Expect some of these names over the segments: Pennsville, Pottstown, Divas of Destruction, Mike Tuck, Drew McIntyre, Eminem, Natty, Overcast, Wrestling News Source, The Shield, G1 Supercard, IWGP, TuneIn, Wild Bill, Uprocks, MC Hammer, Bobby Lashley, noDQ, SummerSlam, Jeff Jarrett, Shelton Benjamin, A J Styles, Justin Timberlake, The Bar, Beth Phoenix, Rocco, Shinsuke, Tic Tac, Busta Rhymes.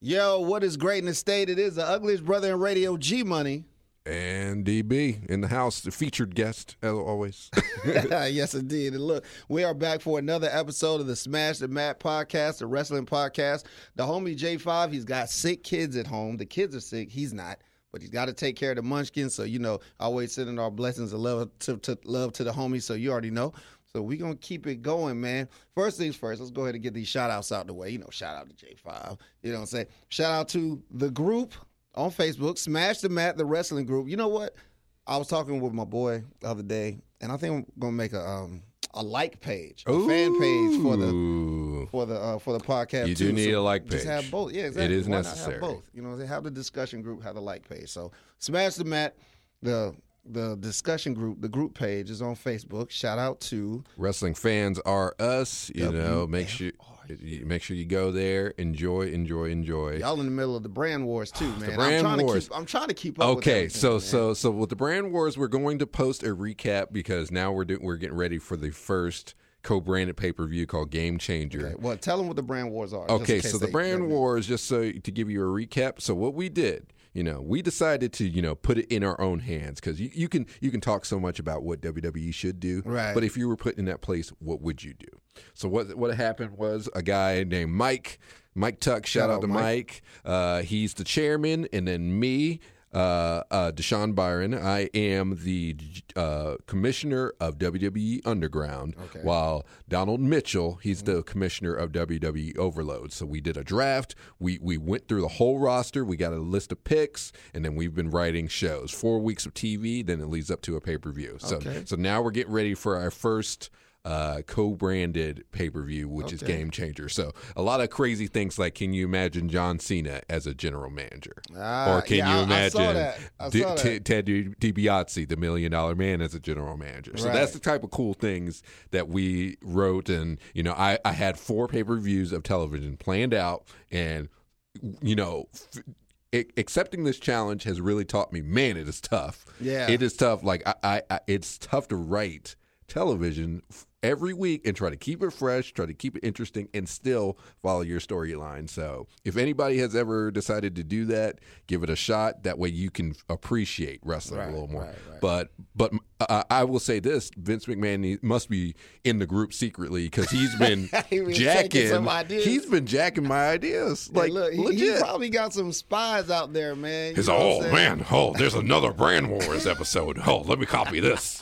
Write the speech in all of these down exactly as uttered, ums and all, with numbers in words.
Yo, what is greatness state? It is the ugliest brother in radio, G Money. And D B in the house, the featured guest, as always. Yes, indeed. And look, we are back for another episode of the Smash the Mat podcast, the wrestling podcast. The homie J five, he's got sick kids at home. The kids are sick. He's not. But he's got to take care of the munchkins. So, you know, always sending our blessings and love to, to, love to the homies. So you already know. So we're going to keep it going, man. First things first, let's go ahead and get these shout-outs out the way. You know, shout-out to J five. You know what I'm saying? Shout-out to the group on Facebook, Smash the Mat, the wrestling group. You know what? I was talking with my boy the other day, and I think I'm going to make a um, a like page, a Ooh. fan page for the for the, uh, for the podcast. You do too. need so a like page. Just have both. Yeah, exactly. It is Why necessary. Have both? You know, they have the discussion group, have the like page. So Smash the Mat, the... The discussion group, the group page is on Facebook. Shout out to Wrestling Fans Are Us. You W M R know, make sure make sure you go there. Enjoy, enjoy, enjoy. Y'all in the middle of the brand wars too, man. The brand I'm trying wars. To keep, I'm trying to keep up. Okay, with so man. so so with the brand wars, we're going to post a recap because now we're do, we're getting ready for the first co-branded pay-per-view called Game Changer. Okay, well, tell them what the brand wars are. Okay, so the brand wars, just so to give you a recap. So what we did. You know, we decided to, you know, put it in our own hands because you, you can you can talk so much about what W W E should do. Right. But if you were put in that place, what would you do? So what what happened was a guy named Mike, Mike Tuck, shout, shout out, out to Mike. Mike. Uh, he's the chairman. And then me, uh, uh, Deshaun Byron, I am the uh, commissioner of W W E Underground. Okay. While Donald Mitchell, he's mm-hmm. the commissioner of W W E Overload. So we did a draft. We we went through the whole roster. We got a list of picks, and then we've been writing shows. Four weeks of T V, then it leads up to a pay-per-view. So okay. so now we're getting ready for our first Uh, co-branded pay-per-view, which okay. is Game Changer. So a lot of crazy things like, can you imagine John Cena as a general manager? Uh, or can yeah, you I, imagine I D- Ted T- T- T- DiBiase, the Million Dollar Man, as a general manager? So right. that's the type of cool things that we wrote. And, you know, I, I had four pay-per-views of television planned out. And, you know... F- It, accepting this challenge has really taught me, man, it is tough. Yeah. It is tough. Like, I, I, I it's tough to write television f- every week and try to keep it fresh, try to keep it interesting, and still follow your storyline. So if anybody has ever decided to do that, give it a shot. That way you can appreciate wrestling right, a little more. Right, right. But but uh, I will say this, Vince McMahon must be in the group secretly because he's been he jacking some ideas. He's been jacking my ideas. Like, yeah, look, he, legit. He probably got some spies out there, man. He's like, oh, man, oh, there's another Brand Wars episode. Oh, let me copy this.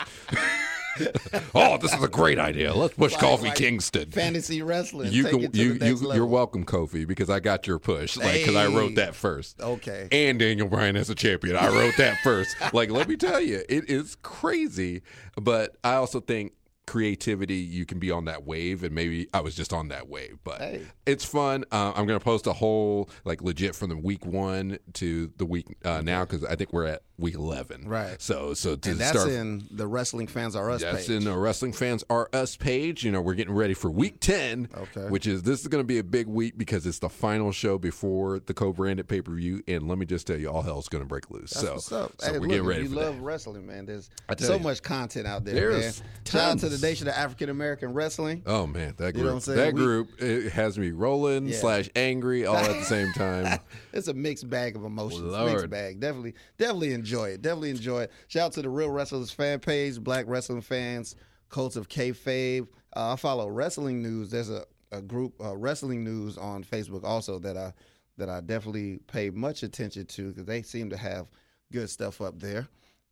Oh, this is a great idea. Let's push like, Kofi like Kingston. Fantasy wrestling. You can, you, you, you're welcome, Kofi, because I got your push. Like, because hey. I wrote that first. Okay. And Daniel Bryan as a champion. I wrote that first. Like, let me tell you, it is crazy. But I also think creativity, you can be on that wave, and maybe I was just on that wave, but hey. it's fun. Uh, I'm going to post a whole, like, legit from the week one to the week uh, now, because I think we're at week eleven. Right. So, so to and that's start, in the Wrestling Fans Are Us that's page. That's in the Wrestling Fans Are Us page. You know, we're getting ready for week ten, okay. which is, this is going to be a big week because it's the final show before the co-branded pay-per-view, and let me just tell you, all hell's going to break loose. That's so, what's up. So hey, we're look, getting ready you for you love that. Wrestling, man. There's so you, much content out there, There's man. Shout out to the Nation of African American Wrestling. Oh man, that group! You know that we, group it has me rolling yeah. slash angry all at the same time. It's a mixed bag of emotions. Lord. Mixed bag. Definitely, definitely enjoy it. Definitely enjoy it. Shout out to the Real Wrestlers fan page, Black Wrestling Fans, Cults of Kayfabe. Uh, I follow Wrestling News. There's a, a group uh, Wrestling News on Facebook also that I that I definitely pay much attention to because they seem to have good stuff up there.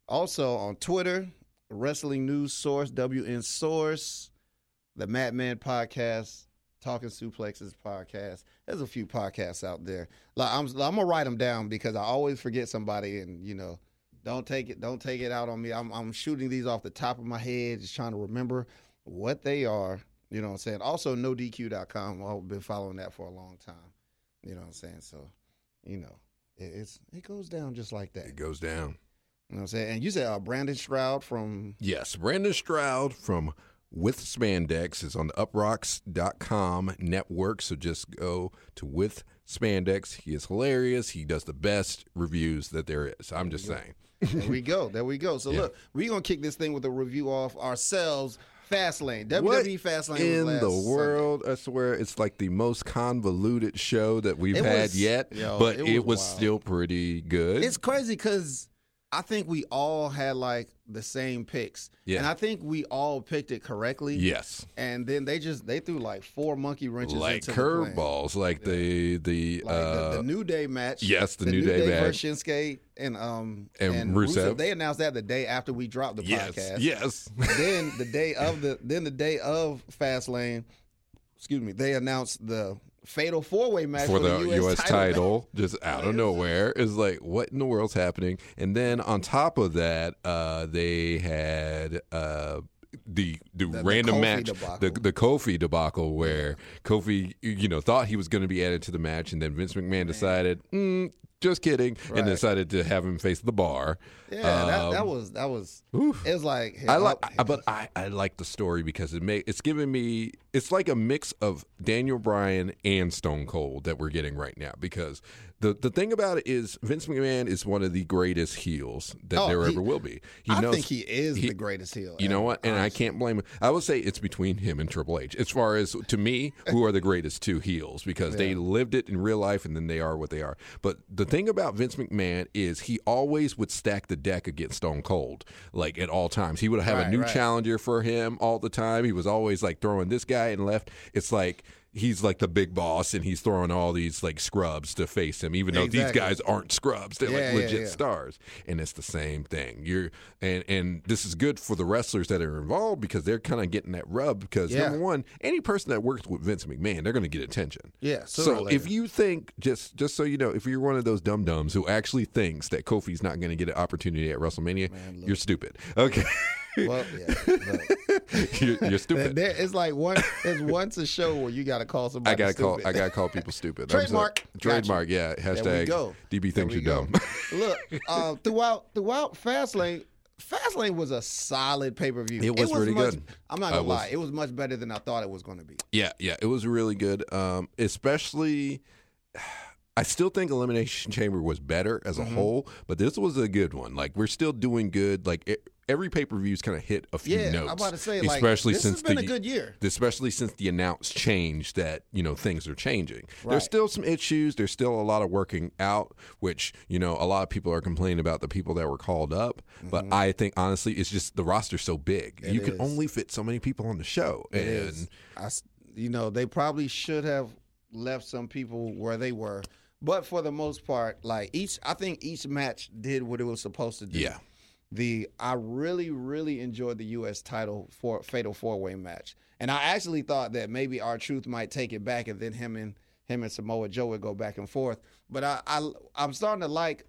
Also on Twitter. Wrestling News Source, W N Source, the Madman Podcast, Talking Suplexes Podcast. There's a few podcasts out there. Like I'm, I'm gonna write them down because I always forget somebody, and you know, don't take it, don't take it out on me. I'm, I'm shooting these off the top of my head, just trying to remember what they are. You know what I'm saying? Also, no D Q dot com. I've been following that for a long time. You know what I'm saying? So, you know, it, it's it goes down just like that. It goes down. You know what I'm saying? And you said uh, Brandon Stroud from... Yes, Brandon Stroud from With Spandex is on the uprocks dot com network, so just go to With Spandex. He is hilarious. He does the best reviews that there is. I'm just saying. There we go. There we go. So yeah. look, we're going to kick this thing with a review off ourselves Fastlane. W W E Fastlane in was last the world. Sunday. I swear it's like the most convoluted show that we've it had was, yet, yo, but it was, it was still pretty good. It's crazy because I think we all had like the same picks, yeah. and I think we all picked it correctly. Yes, and then they just they threw like four monkey wrenches, like curveballs, like yeah. the the, like uh, the the New Day match. Yes, the, the New, New Day, Day match. Shinsuke and um and, and Rusev. Rusev. They announced that the day after we dropped the yes. podcast. Yes, then the day of the then the day of Fastlane. Excuse me. They announced the fatal four-way match for, for the, the U S, U S title, title just out of nowhere. It's like, what in the world's happening? And then on top of that, uh, they had uh, the, the the random the match, debacle. the the Kofi debacle, where Kofi, you know, thought he was going to be added to the match, and then Vince McMahon Man. decided, mm, just kidding, right. and decided to have him face the bar. Yeah, um, that, that was that was. Oof. It was like I like, but I, I like the story because it may it's giving me. It's like a mix of Daniel Bryan and Stone Cold that we're getting right now, because the, the thing about it is Vince McMahon is one of the greatest heels that oh, there he, ever will be. He I knows, think he is he, the greatest heel. You ever, know what? And honestly. I can't blame him. I would say it's between him and Triple H. As far as, to me, who are the greatest two heels, because yeah. they lived it in real life and then they are what they are. But the thing about Vince McMahon is he always would stack the deck against Stone Cold, like at all times. He would have right, a new right. challenger for him all the time. He was always like throwing this guy and left. It's like he's like the big boss and he's throwing all these like scrubs to face him, even though exactly. these guys aren't scrubs, they're yeah, like legit yeah, yeah. stars. And it's the same thing. You're and and this is good for the wrestlers that are involved, because they're kind of getting that rub, because yeah. number one, any person that works with Vince McMahon, they're going to get attention. Yeah. So if you think, just just so you know, if you're one of those dum dums who actually thinks that Kofi's not going to get an opportunity at WrestleMania, Man, you're stupid. Okay. Well, yeah, you're, you're stupid. There, it's like one. It's once a show where you gotta call somebody. I gotta stupid. call. I gotta call people stupid. Trademark. Like, trademark. You. Yeah. Hashtag. There we go. D B thinks you're go. dumb. Look, uh, throughout throughout Fastlane, Fastlane was a solid pay per view. It was, it was really much, good. I'm not gonna was, lie. It was much better than I thought it was going to be. Yeah, yeah. It was really good. Um, especially. I still think Elimination Chamber was better as a mm-hmm. whole, but this was a good one. Like, we're still doing good. Like, it, every pay-per-view's kind of hit a few yeah, notes. Yeah, I'm about to say, like, this has been the, a good year. Especially since the announced change that, you know, things are changing. Right. There's still some issues. There's still a lot of working out, which, you know, a lot of people are complaining about the people that were called up. Mm-hmm. But I think, honestly, it's just the roster's so big. It you is. can only fit so many people on the show. It and is. I, you know, they probably should have left some people where they were. But for the most part, like each, I think each match did what it was supposed to do. Yeah. The I really, really enjoyed the U S title for fatal four way match, and I actually thought that maybe R-Truth might take it back, and then him and him and Samoa Joe would go back and forth. But I, I I'm starting to like.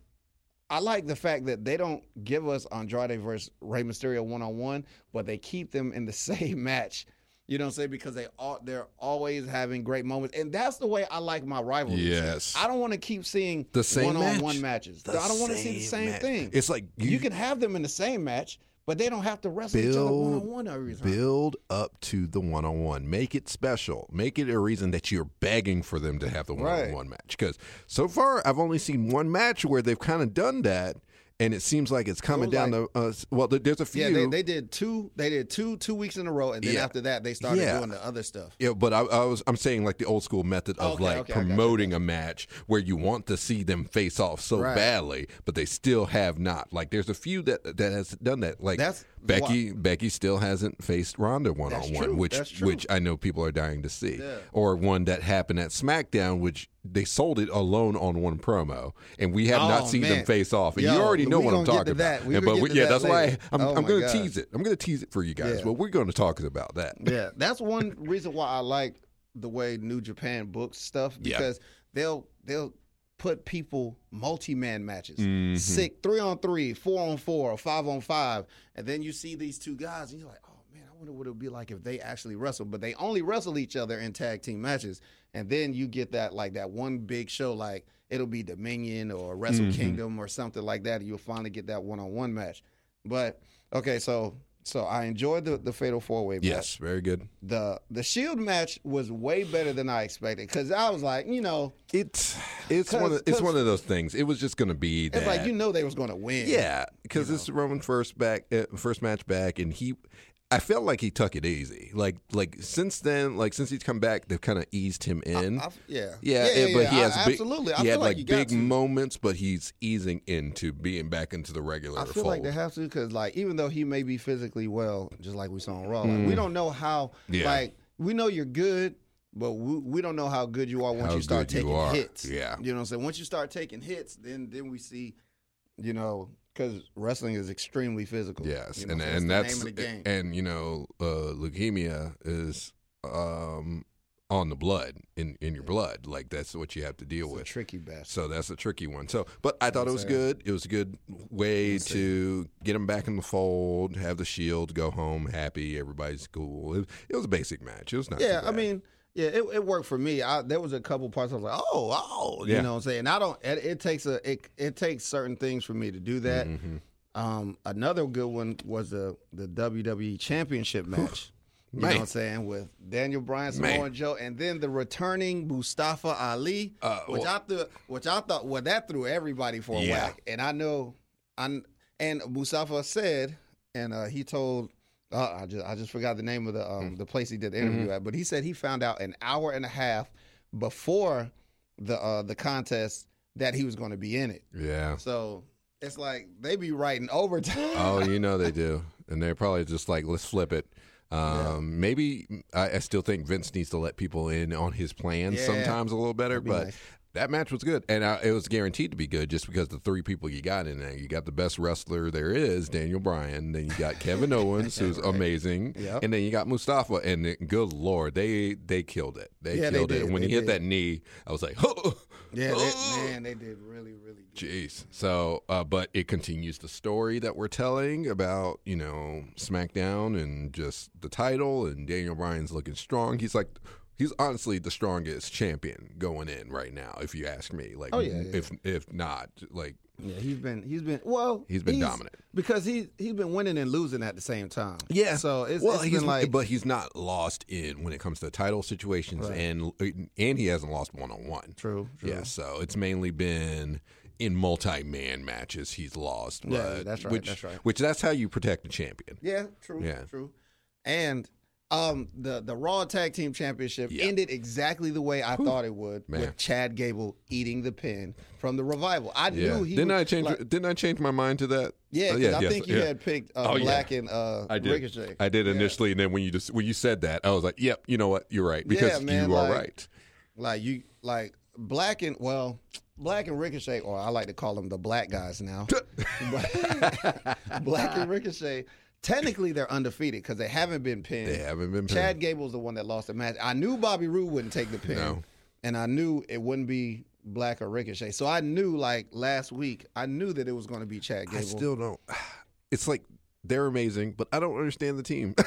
I like the fact that they don't give us Andrade versus Rey Mysterio one on one, but they keep them in the same match. You know what I'm saying? Because they all, they're always having great moments. And that's the way I like my rivalries. Yes. I don't want to keep seeing the same one-on-one match. matches. The I don't want to see the same match. thing. It's like you, you can have them in the same match, but they don't have to wrestle build, each other one-on-one every time. Build up to the one-on-one. Make it special. Make it a reason that you're begging for them to have the one-on-one right. match. Because so far, I've only seen one match where they've kind of done that. And it seems like it's coming it down like, to uh, well. There's a few. Yeah, they, they did two. They did two two weeks in a row, and then yeah. after that, they started yeah. doing the other stuff. Yeah, but I, I was I'm saying like the old school method of okay, like okay, promoting a match where you want to see them face off so right. badly, but they still have not. Like there's a few that that has done that. Like that's Becky. What? Becky still hasn't faced Ronda one on one, which which I know people are dying to see. Yeah. Or one that happened at SmackDown, which. They sold it alone on one promo, and we have oh, not seen man. them face off. And Yo, you already know what I'm talking about. That. We and, but we, yeah, that that's later. why I, I'm, oh I'm going to tease it. I'm going to tease it for you guys. Yeah. But we're going to talk about that. Yeah, that's one reason why I like the way New Japan books stuff, because yeah. they'll they'll put people multi-man matches, mm-hmm. six, three on three, four on four, or five on five, and then you see these two guys, and you're like, oh man, I wonder what it would be like if they actually wrestled. But they only wrestle each other in tag team matches. And then you get that like that one big show, like it'll be Dominion or Wrestle mm-hmm. Kingdom or something like that. And you'll finally get that one-on-one match. But okay, so so I enjoyed the, the fatal four-way match. Yes, very good. The the Shield match was way better than I expected, because I was like, you know, it's it's one of, it's one of those things. It was just going to be that. It's like you know they was going to win. Yeah, because it's Roman first back uh, first match back, and he. I felt like he took it easy. Like, like since then, like since he's come back, they've kind of eased him in. I, I, yeah. Yeah, yeah, yeah, but yeah. he has I, big, absolutely. I he feel had like, like big to. moments, but he's easing into being back into the regular fold. I feel fold. like they have to, because like even though he may be physically well, just like we saw on Raw, mm. like, we don't know how. Yeah. Like we know you're good, but we, we don't know how good you are once how you start taking you hits. Yeah, you know what I'm saying? Once you start taking hits, then then we see, you know. Because wrestling is extremely physical. Yes, you know, and so and that's, that's the name of the game. And you know, uh, leukemia is um, on the blood in, in your yeah. blood. Like that's what you have to deal it's with. A tricky bastard. So that's a tricky one. So, but I thought that's it was sad. good. It was a good way that's to sad. get him back in the fold. Have the Shield go home happy. Everybody's cool. It, it was a basic match. It was not. Yeah, too bad. I mean. Yeah, it, it worked for me. I, there was a couple parts I was like, oh, oh, you yeah. know what I'm saying? I don't. It, it takes a it, it takes certain things for me to do that. Mm-hmm. Um, another good one was the the W W E Championship match. You Man. know what I'm saying? With Daniel Bryan, Samoa Joe, and then the returning Mustafa Ali, uh, which well, I thought, which I thought, well, that threw everybody for a yeah. whack. And I know, I and Mustafa said, and uh, he told. Uh, I just I just forgot the name of the um, the place he did the interview mm-hmm. at, but he said he found out an hour and a half before the uh, the contest that he was going to be in it. Yeah. So it's like they be writing overtime. Oh, you know they do, and they're probably just like, let's flip it. Um, yeah. Maybe I, I still think Vince needs to let people in on his plans yeah. sometimes a little better, but. Nice. That match was good, and I, it was guaranteed to be good just because the three people you got in there. You got the best wrestler there is, Daniel Bryan. Then you got Kevin Owens, who's right. amazing. Yep. And then you got Mustafa, and then, good Lord, they they killed it. They yeah, killed they did. it. When they he did. hit that knee, I was like, oh! Yeah, oh! They, man, they did really, really good. Jeez. So, uh, but it continues the story that we're telling about, you know, SmackDown and just the title, and Daniel Bryan's looking strong. He's like... He's honestly the strongest champion going in right now, if you ask me. Like, oh, yeah, yeah, if yeah. if not, like, yeah, he's been he's been well, he's been he's, dominant because he he's been winning and losing at the same time. Yeah, so it's, well, it's he's been like, but he's not lost in when it comes to title situations, right. and and he hasn't lost one on one. True, true. Yeah, so it's mainly been. In multi-man matches, he's lost. But, yeah, that's right. Which, that's right. Which that's how you protect a champion. Yeah, true. Yeah, true, and. Um, the, the Raw Tag Team Championship yep. ended exactly the way I Whew. thought it would, Man. with Chad Gable eating the pin from the Revival. I yeah. knew he didn't would, I change like, didn't I change my mind to that? Yeah, because uh, yeah, I yeah, think you yeah. had picked uh, oh, Black yeah. and uh, I Ricochet. I did initially, yeah. and then when you just when you said that, I was like, "Yep, you know what? You're right because yeah, man, you like, are right." Like you like Black and well. Black and Ricochet, or I like to call them the Black guys now. Black and Ricochet. Technically, they're undefeated because they haven't been pinned. They haven't been pinned. Chad Gable's the one that lost the match. I knew Bobby Roode wouldn't take the pin. No. And I knew it wouldn't be Black or Ricochet. So I knew, like, last week, I knew that it was going to be Chad Gable. I still don't. It's like they're amazing, but I don't understand the team. I,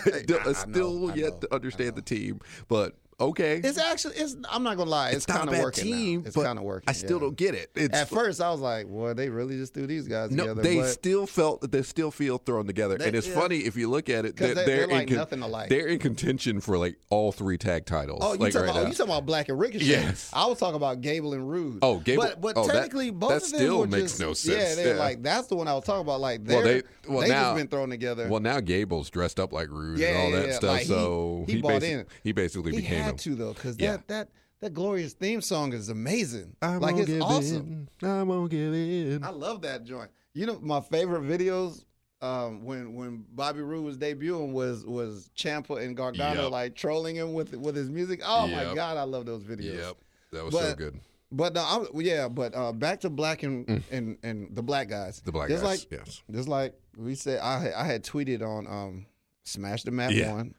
I, I still know, yet know, to understand the team, but... Okay. It's actually, it's. I'm not going to lie, it's, it's kind of working team, It's kind of working. I still yeah. don't get it. It's, At first, I was like, boy, they really just threw these guys no, together. No, they but still felt, they still feel thrown together. They, and it's yeah. funny, if you look at it, they're, they're, they're like in, nothing alike. They're in contention for like all three tag titles. Oh, you like, talking, right about, you talking about Black and Ricochet? Yes. I was talking about Gable and Rude. Oh, Gable. But, but oh, technically, that, both that of them still were makes just, no sense. Yeah, they're yeah. like, that's the one I was talking about. Like, well, they, well, they now, just been thrown together. Well, now Gable's dressed up like Rude and all that stuff. So he bought in. He basically became. Had to though, because yeah. that that that glorious theme song is amazing. I like won't it's give awesome. In. I won't give in. I love that joint. You know, my favorite videos um, when when Bobby Roode was debuting was was Ciampa and Gargano yep. like trolling him with with his music. Oh yep. my God, I love those videos. Yep, that was but, so good. But no, I, yeah, but uh, back to Black and, mm. and and the Black guys. The Black just guys. Like, yes. Just like we said, I had, I had tweeted on um, Smash the Mat yeah. one.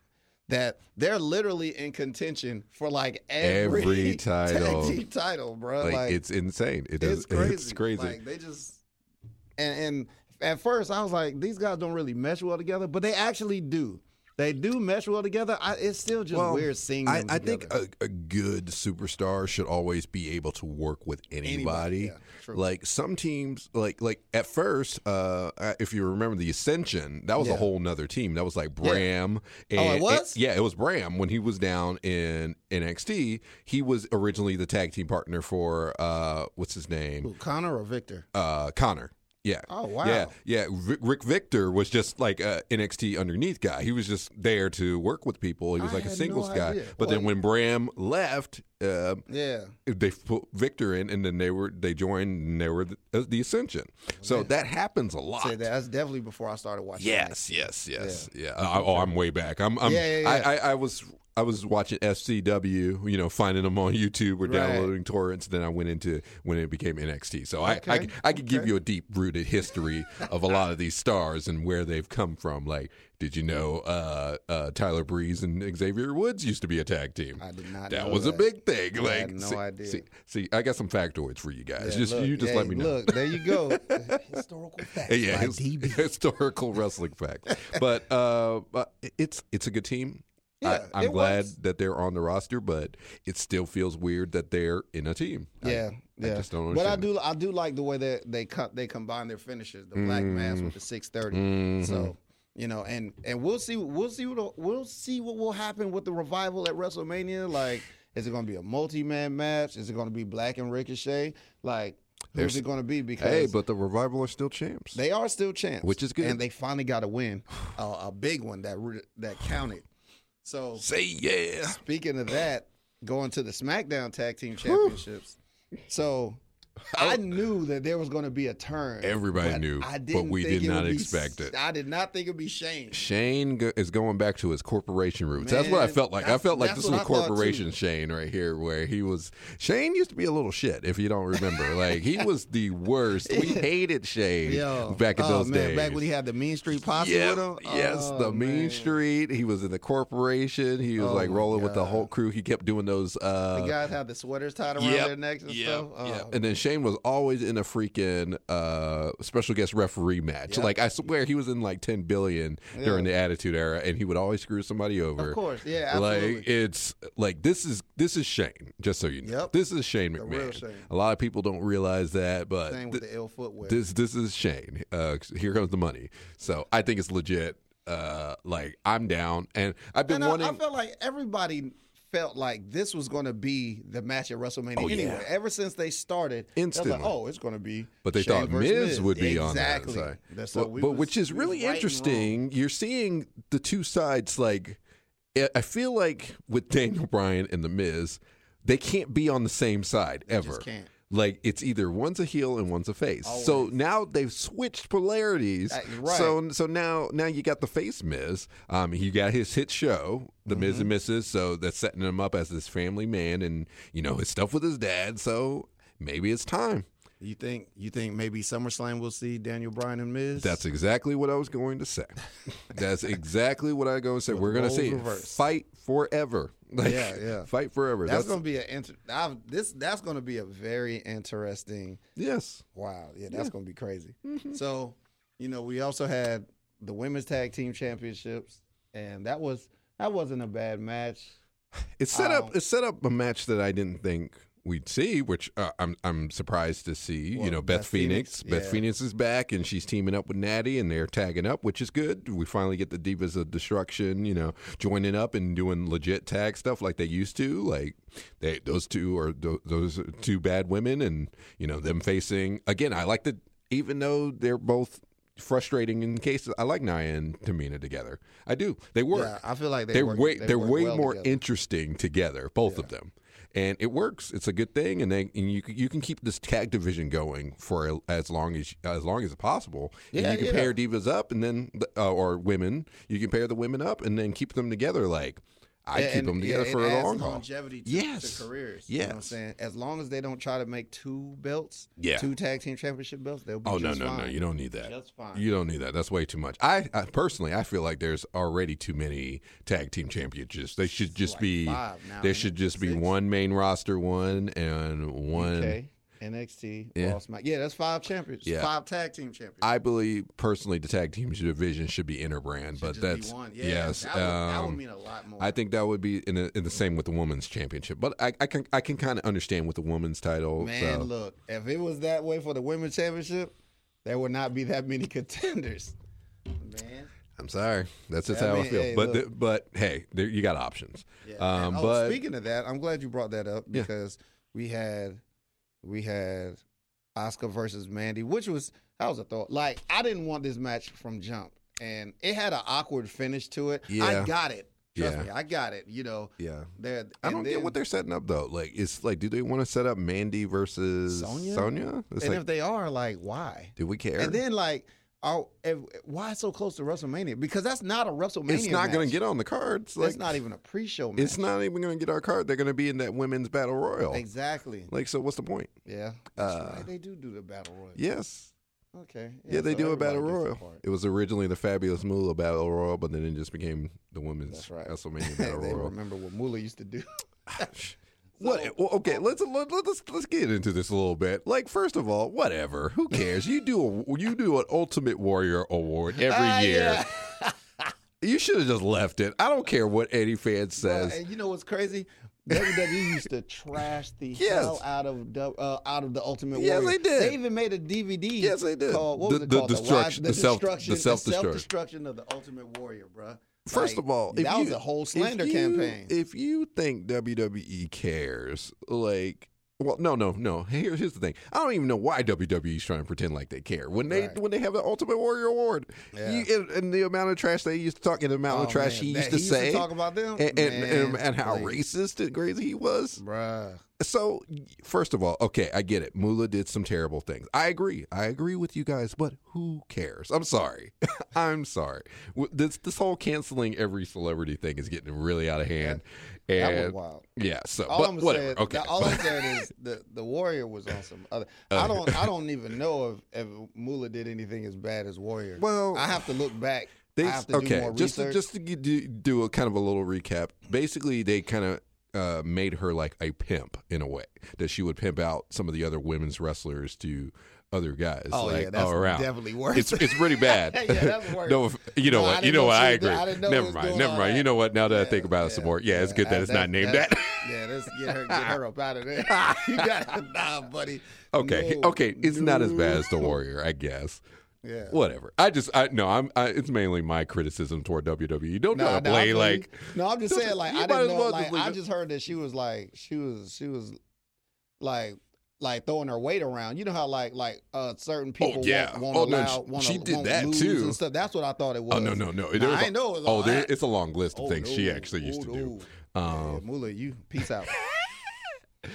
That they're literally in contention for like every, every title, tag team title, bro. Like, like it's insane. It does, it's crazy. It's crazy. Like they just and, and at first I was like, these guys don't really mesh well together, but they actually do. They do mesh well together. I, it's still just well, weird seeing them I, I together. I think a, a good superstar should always be able to work with anybody. anybody yeah, true. Like some teams, like like at first, uh, if you remember the Ascension, that was yeah. a whole nother team. That was like Bram. Yeah. And, oh, it was? And, yeah, it was Bram. When he was down in N X T, he was originally the tag team partner for, uh, what's his name? Ooh, Connor or Victor? Uh, Connor. Yeah. Oh, wow. Yeah, yeah. Rick Victor was just like an N X T underneath guy. He was just there to work with people. He was I like a singles no guy. But well, then when Bram left, uh, yeah, they put Victor in, and then they were they joined, and they were the, uh, the Ascension. So yeah. that happens a lot. So that's definitely before I started watching. Yes, yes, yes. Yeah. yeah. I, oh, I'm way back. I'm. I'm yeah, yeah, yeah. I, I, I was. I was watching S C W, you know, finding them on YouTube or right. downloading torrents. Then I went into when it became N X T. So okay. I, I, I could okay. give you a deep-rooted history of a lot of these stars and where they've come from. Like, did you know uh, uh, Tyler Breeze and Xavier Woods used to be a tag team? I did not. That know was that. a big thing. I like, had no see, idea. See, see, I got some factoids for you guys. Yeah, just look, you just yeah, let me know. Look, there you go. Historical facts. Yeah, his, historical wrestling facts. But uh, it's it's a good team. Yeah, I, I'm glad was. that they're on the roster, but it still feels weird that they're in a team. Yeah, I, yeah. I just don't but I do, it. I do like the way that they co- they combine their finishes, the mm. black mass with the six thirty. Mm-hmm. So you know, and, and we'll see, we'll see what we'll see what will happen with the Revival at WrestleMania. Like, is it going to be a multi-man match? Is it going to be Black and Ricochet? Like. Who's it going to be? Because hey, but the Revival are still champs. They are still champs, which is good. And they finally got a win, uh, a big one that re- that counted. So say yeah. Speaking of that, going to the SmackDown Tag Team Championships. So I knew that there was going to be a turn. Everybody knew, I didn't but we did not expect be, it. I did not think it would be Shane. Shane go- is going back to his corporation roots. Man, that's what I felt like. I felt like this was corporation Shane right here, where he was. Shane used to be a little shit, if you don't remember. Like, he was the worst. We hated Shane Yo, back in oh, those man, days. Back when he had the Mean Street posse yep, with him. Oh, yes, the man. Mean Street. He was in the corporation. He was oh, like rolling God. with the whole crew. He kept doing those. Uh, the guys had the sweaters tied around yep, their necks and yep, stuff. Oh, yep. And then Shane Shane was always in a freaking uh, special guest referee match. Yep. Like, I swear he was in like ten billion yeah. during the Attitude Era, and he would always screw somebody over. Of course, yeah, absolutely. Like, it's like this is this is Shane. Just so you know, yep. this is Shane McMahon. The real Shane. A lot of people don't realize that, but Shane with th- the L footwear. This this is Shane. Uh, here comes the money. So I think it's legit. Uh, like, I'm down, and I've been and wanting. I, I feel like everybody. Felt like this was going to be the match at WrestleMania oh, anyway. Yeah. Ever since they started, instantly, like, oh, it's going to be. But they Shane thought Miz, Miz would be exactly. on that side. That's but, we but was, which is really right interesting. You're seeing the two sides. Like, I feel like with Daniel Bryan and the Miz, they can't be on the same side they ever. Just can't. Like, it's either one's a heel and one's a face. Always. So now they've switched polarities. Uh, right. So so now now you got the face Miz. Um, he got his hit show, The mm-hmm. Miz and Missus So that's setting him up as this family man, and you know his stuff with his dad. So maybe it's time. You think you think maybe SummerSlam will see Daniel Bryan and Miz? That's exactly what I was going to say. That's exactly what I was going to say. With We're going to see reverse. Fight forever. Like, yeah, yeah. Fight forever. That's, that's going to be an inter- I've, this. That's going to be a very interesting. Yes. Wow. Yeah. That's yeah. going to be crazy. Mm-hmm. So, you know, we also had the women's tag team championships, and that was that wasn't a bad match. It set um, up. It set up a match that I didn't think we'd see, which uh, I'm I'm surprised to see. Well, you know, Beth, Beth Phoenix. Phoenix. Beth yeah. Phoenix is back, and she's teaming up with Natty, and they're tagging up, which is good. We finally get the Divas of Destruction, you know, joining up and doing legit tag stuff like they used to. Like, they those two are th- those are two bad women, and you know them facing again. I like that, even though they're both frustrating in cases. I like Nia and Tamina together. I do. They work. Yeah, I feel like they they're work, way they they're way well more together. Interesting together, both yeah. of them. And it works. It's a good thing, and they and you you can keep this tag division going for as long as as long as possible. Yeah, and you can yeah. pair divas up, and then uh, or women. You can pair the women up, and then keep them together. Like I yeah, keep and, them together yeah, for a long haul. Longevity to yes. their careers. Yes. You know what I'm saying? As long as they don't try to make two belts, yeah. two tag team championship belts, they'll be oh, just no, no, fine. Oh, no, no, you don't need that. That's fine. You don't need that. That's way too much. I, I personally, I feel like there's already too many tag team championships. They should just like be five now, there should just six. be one main roster one and one. Okay. N X T, yeah. Raw, Smack. Yeah, that's five champions. Yeah. Five tag team champions. I believe personally the tag team division should be interbrand, but that's yeah, yes. That would, um, that would mean a lot more. I think that would be in, a, in the same with the women's championship, but I, I can I can kind of understand with the women's title. Man, so. Look, if it was that way for the women's championship, there would not be that many contenders. Man. I'm sorry. That's just yeah, how I, mean, I feel. Hey, but th- but hey, there, you got options. Yeah. Um, oh, but speaking of that, I'm glad you brought that up because yeah. we had. We had Asuka versus Mandy, which was, that was a thought. Like, I didn't want this match from jump. And it had an awkward finish to it. Yeah. I got it. Trust yeah. me, I got it. You know. Yeah. I don't then, get what they're setting up though. Like, it's like, do they want to set up Mandy versus Sonya? Sonya? It's and like, if they are, like, why? Do we care? And then like, oh, if, why so close to WrestleMania? Because that's not a WrestleMania. It's not going to get on the cards. Like, it's not even a pre-show match. It's not even going to get our card. They're going to be in that women's battle royal. Exactly. Like, so what's the point? Yeah. Uh, right. They do do the battle royal. Yes. Okay. Yeah, yeah they so do a battle royal. It was originally the Fabulous Moolah battle royal, but then it just became the women's That's right. WrestleMania battle they royal. They remember what Moolah used to do. so, what? Well, okay, um, let's let, let's let's get into this a little bit. Like, first of all, whatever. Who cares? You do a, you do an Ultimate Warrior award every uh, year. Yeah. You should have just left it. I don't care what any fan says. Well, and you know what's crazy? W W E used to trash the yes. hell out of uh, out of the Ultimate Warrior. Yes, they did. They even made a D V D. Yes, they did. Called, what was the, it the called? Destruction, the, the, self, destruction, the self-destruction. The self-destruction of the Ultimate Warrior, bro. First like, of all, that you, was a whole slander if you, campaign. If you think W W E cares, like, well, no, no, no. Here, here's the thing. I don't even know why W W E's trying to pretend like they care when they right. when they have the Ultimate Warrior Award. Yeah. You, and, and the amount of trash they used to talk, and the amount oh, of trash man. he used that, to he say, used to talk about them, and, and, and, and how please. racist and crazy he was. Bruh. So, first of all, okay, I get it. Moolah did some terrible things. I agree. I agree with you guys, but who cares? I'm sorry. I'm sorry. This this whole canceling every celebrity thing is getting really out of hand. And, that was wild. Yeah. So, all but I'm whatever. Saying, okay. All I'm saying is the, the Warrior was on some other. I don't I don't even know if, if Moolah did anything as bad as Warrior. Well, I have to look back. They, I have to okay, do more just research. To, just to do, do a kind of a little recap. Basically, they kind of. Uh, made her like a pimp in a way that she would pimp out some of the other women's wrestlers to other guys. Oh like, yeah, that's all around. Definitely worse. It's it's pretty bad. yeah, that's worse. No, you know no, what? You know what? I agree. I didn't know never mind. Never mind. That. You know what? Now that yeah, I think about yeah, it some more, yeah, yeah it's good that, that it's not named that. Yeah, let's get her get her up out of there. You got it, nah, buddy. Okay, no, okay, it's no. not as bad as the Warrior, I guess. Yeah. Whatever. I just I no, I'm I, it's mainly my criticism toward W W E. Don't no, try to no, play I'm like No, I'm just saying like I didn't know like, I just heard that she was like she was she was like like throwing her weight around. You know how like like uh, certain people oh, yeah. won't, won't oh, no, allow won't, she did won't that lose too. And stuff. That's what I thought it was. Oh no no no. Now, I a, know it was Oh, there, it's a long list of oh, things no, she actually oh, used to no. do. Um yeah, Moolah, you peace out.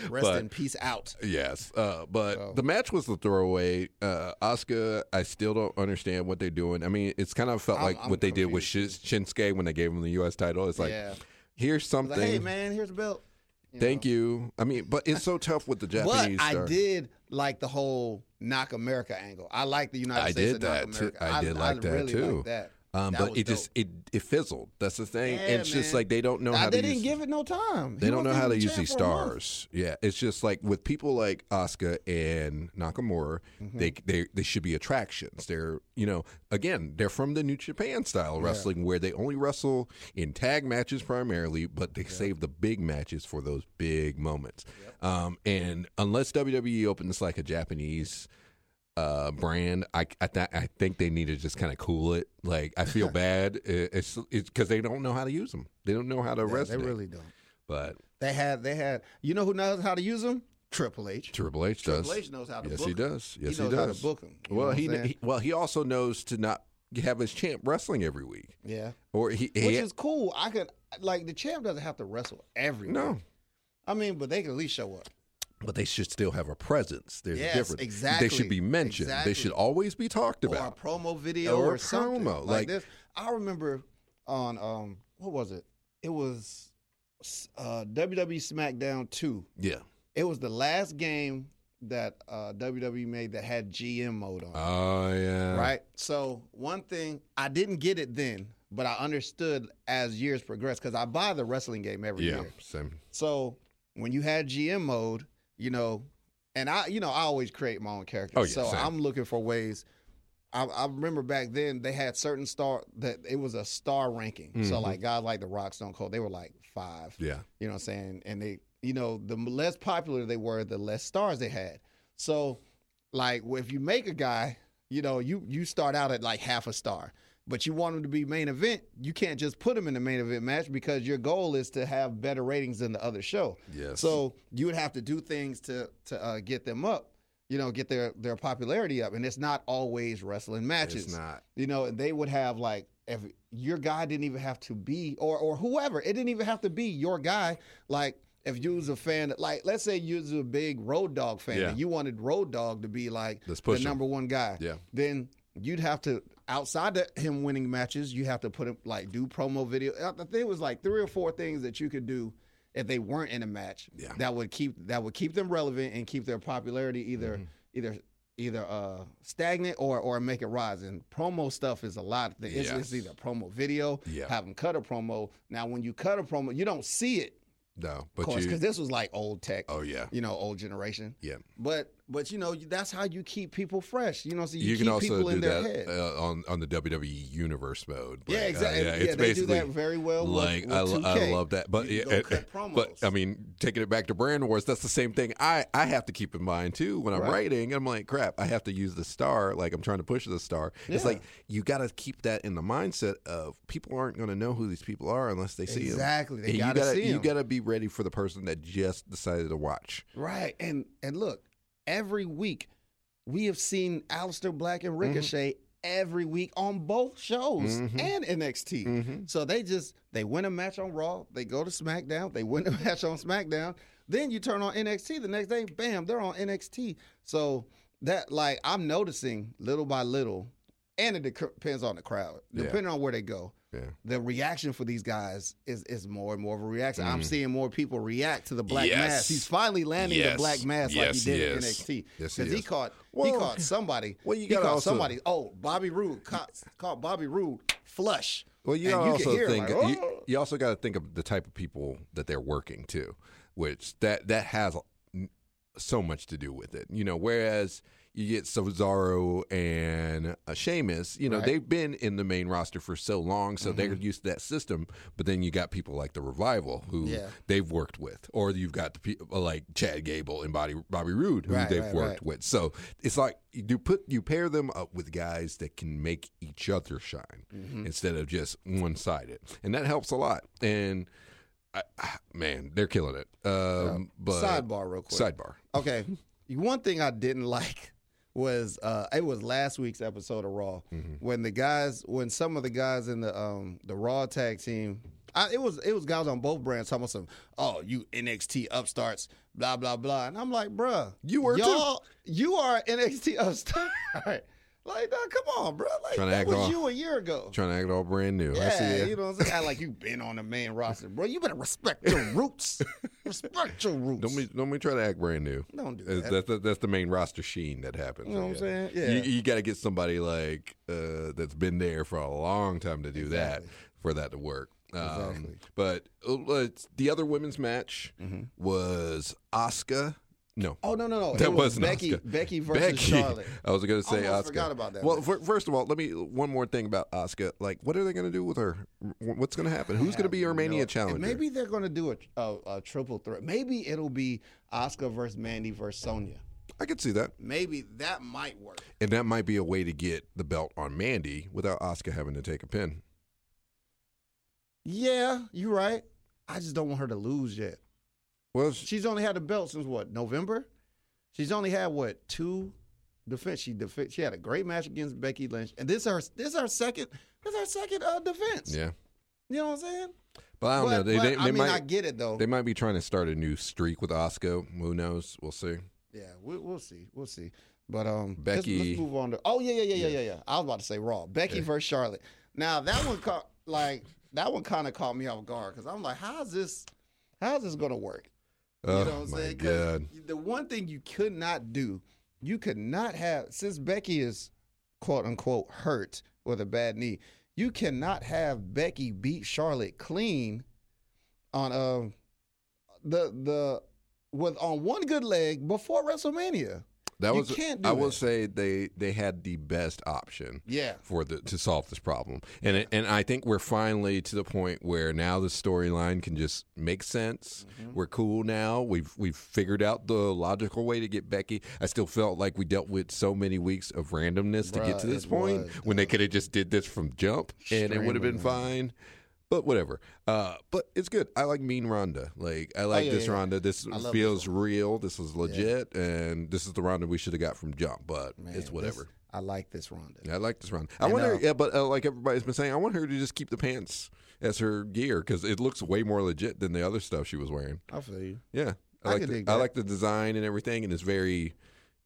Rest but, in peace out. Yes. Uh, but so. the match was the throwaway. Uh, Asuka, I still don't understand what they're doing. I mean, it's kind of felt I'm, like I'm what they confused. did with Shinsuke when they gave him the U S title. It's like, yeah. here's something. Like, hey, man, here's the belt. You Thank know. you. I mean, but it's so tough with the Japanese. But star. I did like the whole knock America angle. I like the United I States did of that North America. Too. I, I did like I that really too. Like that. Um, but it dope. just it, it fizzled. That's the thing. Yeah, and it's man. just like they don't know now, how they to didn't use, give it no time. They he don't know how to use these stars. Yeah, it's just like with people like Asuka and Nakamura, mm-hmm. they they they should be attractions. They're you know again they're from the New Japan style wrestling yeah. where they only wrestle in tag matches primarily, but they yeah. save the big matches for those big moments. Yep. Um, and unless W W E opens like a Japanese. Uh, brand, I I, th- I think they need to just kind of cool it. Like I feel bad, it, it's it's because they don't know how to use them. They don't know how to arrest. Yeah, they really don't. But they had they had. You know who knows how to use them? Triple H. Triple H does. Triple H knows how to. Yes, book he does. Yes, he, he does. How to book them. Well, he, he well he also knows to not have his champ wrestling every week. Yeah. Or he, he which had, is cool. I could like the champ doesn't have to wrestle every week. No. I mean, but they can at least show up. But they should still have a presence. There's yes, a difference. Exactly. They should be mentioned. Exactly. They should always be talked about. Or a promo video or, or something. Promo. Like, like this. I remember on, um, what was it? It was uh, W W E SmackDown two. Yeah. It was the last game that uh, W W E made that had G M mode on. Oh, yeah. Right? So one thing, I didn't get it then, but I understood as years progressed because I buy the wrestling game every yeah, year. Yeah, same. So when you had G M mode, you know, and I, you know, I always create my own character. Oh, yeah, so same. I'm looking for ways. I, I remember back then they had certain star that it was a star ranking. Mm-hmm. So like guys like The Rock, Stone Cold, they were like five. Yeah. You know what I'm saying? And they, you know, the less popular they were, the less stars they had. So like if you make a guy, you know, you, you start out at like half a star, but you want him to be main event, you can't just put him in the main event match because your goal is to have better ratings than the other show. Yes. So you would have to do things to to uh, get them up. you know, get their, their popularity up. And it's not always wrestling matches. It's not. You know, they would have, like, if your guy didn't even have to be, or or whoever, it didn't even have to be your guy. Like, if you was a fan, like, let's say you was a big Road Dogg fan, yeah. and you wanted Road Dogg to be, like, the number one guy. Yeah. Then you'd have to, outside of him winning matches, you have to put him, like, do promo video. I think it was, like, three or four things that you could do if they weren't in a match, yeah. that would keep that would keep them relevant and keep their popularity either mm-hmm. either either uh, stagnant or or make it rise. And promo stuff is a lot. The yes. It's either promo video, yeah. have them cut a promo. Now, when you cut a promo, you don't see it. No, but course, because this was like old tech. Oh yeah, you know, old generation. Yeah, but but you know, that's how you keep people fresh. You know, so you, you keep can also people do in their that head. Uh, on on the W W E Universe mode. Like, yeah, exactly. Uh, yeah, yeah it's they do that very well. Like with, with I, I love that, but yeah, it, it, but I mean, taking it back to Brand Wars, that's the same thing. I I have to keep in mind too when I'm right. writing. I'm like, crap, I have to use the star. Like I'm trying to push the star. Yeah. It's like you got to keep that in the mindset of people aren't going to know who these people are unless they see exactly. them. Exactly, they got to see them. You got to be ready for the person that just decided to watch. Right. And and look, every week we have seen Aleister Black and Ricochet mm-hmm. every week on both shows mm-hmm. and N X T. Mm-hmm. So they just they win a match on Raw, they go to SmackDown, they win a match on SmackDown, then you turn on N X T the next day, bam, they're on N X T. So that like I'm noticing little by little, and it depends on the crowd, depending yeah. on where they go. Yeah. The reaction for these guys is, is more and more of a reaction. Mm. I'm seeing more people react to the black yes. mass. He's finally landing yes. the black mass yes, like he did in N X T. Because yes, he, he caught well, he caught somebody. Well, you got to also somebody. Oh, Bobby Roode caught, caught Bobby Roode flush. Well, you, gotta you also think like, oh. you, you also got to think of the type of people that they're working to, which that that has so much to do with it. You know, whereas. You get Cesaro and uh, Sheamus. You know, right. they've been in the main roster for so long, so mm-hmm. they're used to that system. But then you got people like The Revival, who yeah. they've worked with. Or you've got the people like Chad Gable and Bobby, Bobby Roode, who right, they've right, worked right. with. So it's like you put you pair them up with guys that can make each other shine mm-hmm. instead of just one-sided. And that helps a lot. And, I, I, man, they're killing it. Um, but sidebar real quick. Sidebar. Okay. One thing I didn't like was uh, it was last week's episode of Raw mm-hmm. when the guys when some of the guys in the um, the Raw tag team I, it was it was guys on both brands talking about some oh you N X T upstarts blah blah blah and I'm like bruh you were y'all too. You are an N X T upstart like nah, come on bruh like trying that was all, you a year ago trying to act all brand new yeah I see that. You know what I'm saying I, like you've been on the main roster bro you better respect your roots respect your roots don't we don't we try to act brand new don't do that that's, that's, that's the main roster sheen that happens you know what yeah. I'm saying yeah you, you got to get somebody like uh, that's been there for a long time to do exactly. that for that to work um, exactly. But uh, the other women's match mm-hmm. was Asuka. No. Oh, no, no, no. That was Becky Asuka. Becky versus Becky. Charlotte. I was going to say Asuka. I forgot about that. Well, for, first of all, let me, one more thing about Asuka. Like, what are they going to do with her? What's going to happen? Who's going to be her Mania no. challenger? And maybe they're going to do a, a, a triple threat. Maybe it'll be Asuka versus Mandy versus Sonya. I could see that. Maybe that might work. And that might be a way to get the belt on Mandy without Asuka having to take a pin. Yeah, you're right. I just don't want her to lose yet. Well, she's only had the belt since, what, November? She's only had, what, two defense. She def- she had a great match against Becky Lynch. And this is her, this her second this her second uh, defense. Yeah. You know what I'm saying? But I don't but, know. They, but, they, they I mean, might, I get it, though. They might be trying to start a new streak with Asuka. Who knows? We'll see. Yeah, we, we'll see. We'll see. But um, Becky. Let's, let's move on to – oh, yeah, yeah, yeah, yeah, yeah, yeah. I was about to say Raw. Becky yeah. versus Charlotte. Now, that one caught, like that one kind of caught me off guard because I'm like, how is this, how is this going to work? You know what I'm oh, saying? 'Cause the one thing you could not do, you could not have, since Becky is quote unquote hurt with a bad knee, you cannot have Becky beat Charlotte clean on um the the with on one good leg before WrestleMania. That was, you can't do I that. Will say they, they had the best option yeah. for the to solve this problem. And yeah. it, and I think we're finally to the point where now the storyline can just make sense. Mm-hmm. We're cool now. We've we've figured out the logical way to get Becky. I still felt like we dealt with so many weeks of randomness Bruh, to get to this point was, when uh, they could have just did this from jump and it would have been fine. But whatever. Uh, but it's good. I like mean Ronda. Like I like oh, yeah, this yeah. Ronda. This feels this real. This is legit, yeah. and this is the Ronda we should have got from jump. But Man, it's whatever. This, I like this Ronda. I like this Ronda. I and, want her. Uh, yeah, but uh, like everybody's been saying, I want her to just keep the pants as her gear because it looks way more legit than the other stuff she was wearing. I feel you. Yeah, I, I like. The, I like the design and everything, and it's very.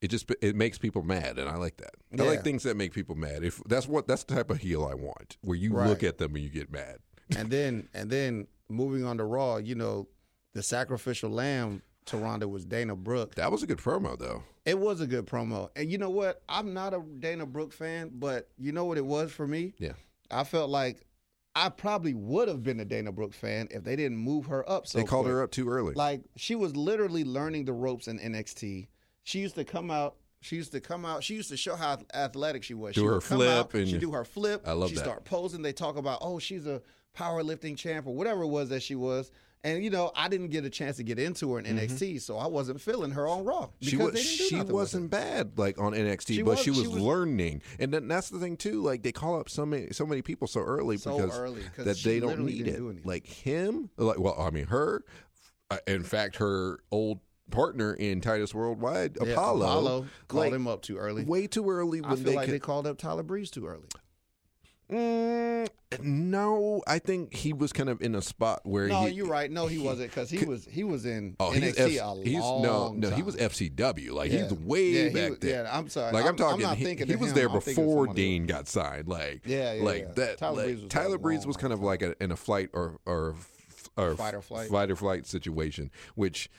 It just it makes people mad, and I like that. I yeah. like things that make people mad. If that's what that's the type of heel I want, where you right. look at them and you get mad. And then and then moving on to Raw, you know, the sacrificial lamb to Ronda was Dana Brooke. That was a good promo, though. It was a good promo, and you know what? I'm not a Dana Brooke fan, but you know what it was for me? Yeah, I felt like I probably would have been a Dana Brooke fan if they didn't move her up. So they called quick. her up too early. Like she was literally learning the ropes in N X T. She used to come out. She used to come out. She used to show how athletic she was. Do she her would come flip out, and she do her flip. I love she that. She start posing. They talk about, oh, she's a powerlifting champ or whatever it was that she was. And you know, I didn't get a chance to get into her in mm-hmm. N X T, so I wasn't feeling her on Raw because she was, they didn't do she nothing wasn't with her. bad like on N X T, she but was, she, was she was learning, and then that's the thing too. Like they call up so many so many people so early so because early, that they don't need it. Do like him, like well, I mean her. Uh, in fact, her old. partner in Titus Worldwide, yeah, Apollo, Apollo called like, him up too early. Way too early. When I feel they like could... they called up Tyler Breeze too early. Mm, no, I think he was kind of in a spot where. No, he, you're right. No, he, he wasn't because he could, was he was in oh, N X T F- a he's, long no, no, time. He was F C W. Like yeah. he's way yeah, he back was, there. Yeah, I'm sorry. Like I'm, I'm talking. I'm not he, thinking he was him, there I'm before Dean else. got signed. Like yeah, yeah like yeah. that. Tyler like, Breeze was, Tyler Breeze was kind of like a, in a flight or or fight or flight fight or flight situation, which.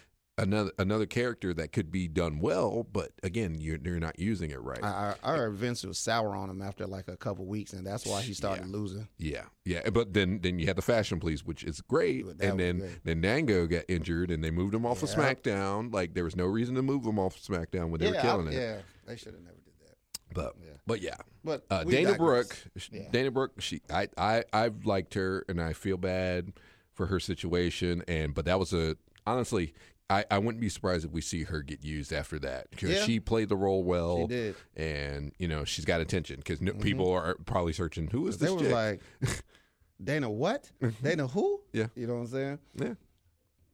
Another another character that could be done well, but again, you're, you're not using it right. I, I heard Vince was sour on him after like a couple weeks, and that's why he started yeah. losing. Yeah, yeah. But then, then you had the Fashion Police, which is great, and then great. then Dango got injured, and they moved him off yeah. of SmackDown. Like there was no reason to move him off of SmackDown when they yeah, were killing I, it. Yeah, they should have never did that. But yeah, but yeah. But uh, Dana Brooke, yeah. Dana Brooke, she I I I've liked her, and I feel bad for her situation, and but that was a honestly. I, I wouldn't be surprised if we see her get used after that because yeah. she played the role well. She did. And, you know, she's got attention because no, mm-hmm. people are probably searching, who is this chick? They were like, Dana what? Dana who? Yeah. You know what I'm saying? Yeah.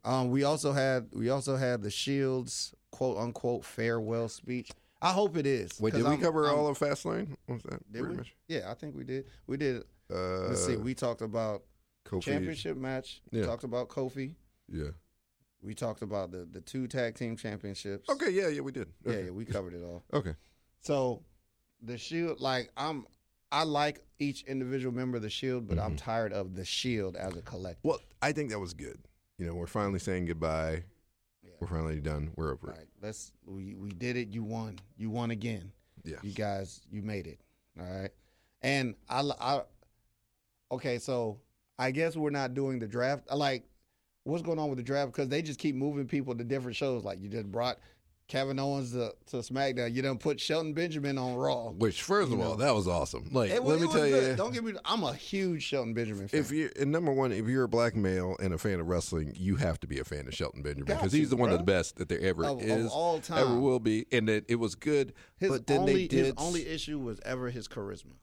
Um, we also had we also had the Shield's quote-unquote farewell speech. I hope it is. Wait, did I'm, we cover I'm, all of Fastlane? What was that? Did we? Much? Yeah, I think we did. We did. Uh, Let's see. We talked about Kofi. championship match. Yeah. We talked about Kofi. Yeah. We talked about the, the two tag team championships. Okay, yeah, yeah, we did. Okay. Yeah, yeah, we covered it all. Okay. So the Shield, like I'm, I like each individual member of the Shield, but mm-hmm. I'm tired of the Shield as a collective. Well, I think that was good. You know, we're finally saying goodbye. Yeah. We're finally done. We're over right. it. Let's we we did it. You won. You won again. Yeah. You guys, you made it. All right. And I, I okay, so I guess we're not doing the draft. Like. What's going on with the draft? Because they just keep moving people to different shows. Like you just brought Kevin Owens to, to SmackDown. You done put Shelton Benjamin on Raw. Which, first of know. all, that was awesome. Like, it, let it me tell good. you, don't get me. I'm a huge Shelton Benjamin fan. If you and number one, if you're a black male and a fan of wrestling, you have to be a fan of Shelton Benjamin because he's the one bro. of the best that there ever of, is, of all time, ever will be, and it, it was good. His but then only, they did. His only issue was ever his charisma.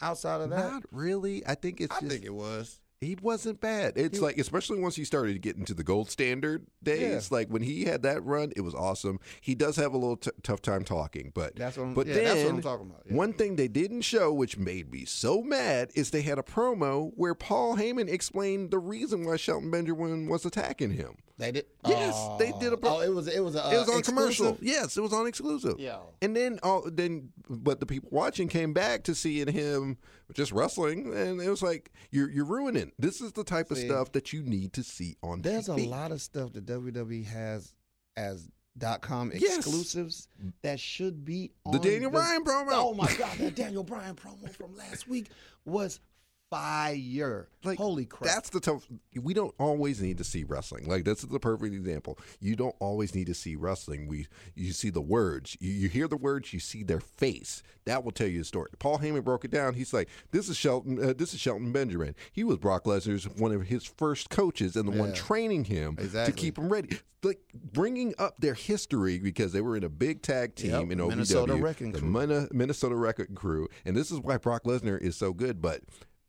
Outside of that, not really. I think it's. I just, think it was. He wasn't bad. It's he, like, especially once he started getting to the gold standard days, yeah. like when he had that run, it was awesome. He does have a little t- tough time talking, but that's what I'm, but yeah, then that's what I'm talking about. Yeah. One thing they didn't show, which made me so mad, is they had a promo where Paul Heyman explained the reason why Shelton Benjamin was attacking him. They did. Yes, oh. they did a promo. Oh, it was it was a, it was on exclusive? commercial. Yes, it was on exclusive. Yeah, and then all then, but the people watching came back to seeing him just wrestling, and it was like you're you're ruining. This is the type see, of stuff that you need to see on there's T V. There's a lot of stuff that W W E has as .com yes. exclusives that should be on the Daniel the, Bryan promo. Oh, my God. That Daniel Bryan promo from last week was fire. Like, holy crap. That's the tough. We don't always need to see wrestling. Like, that's the perfect example. You don't always need to see wrestling. We You see the words. You, you hear the words. You see their face. That will tell you the story. Paul Heyman broke it down. He's like, this is Shelton uh, This is Shelton Benjamin. He was Brock Lesnar's one of his first coaches and the yeah. one training him exactly. to keep him ready. Like, bringing up their history because they were in a big tag team yep. in O V W. Minnesota Wrecking Crew. Min- Minnesota Wrecking Crew. And this is why Brock Lesnar is so good, but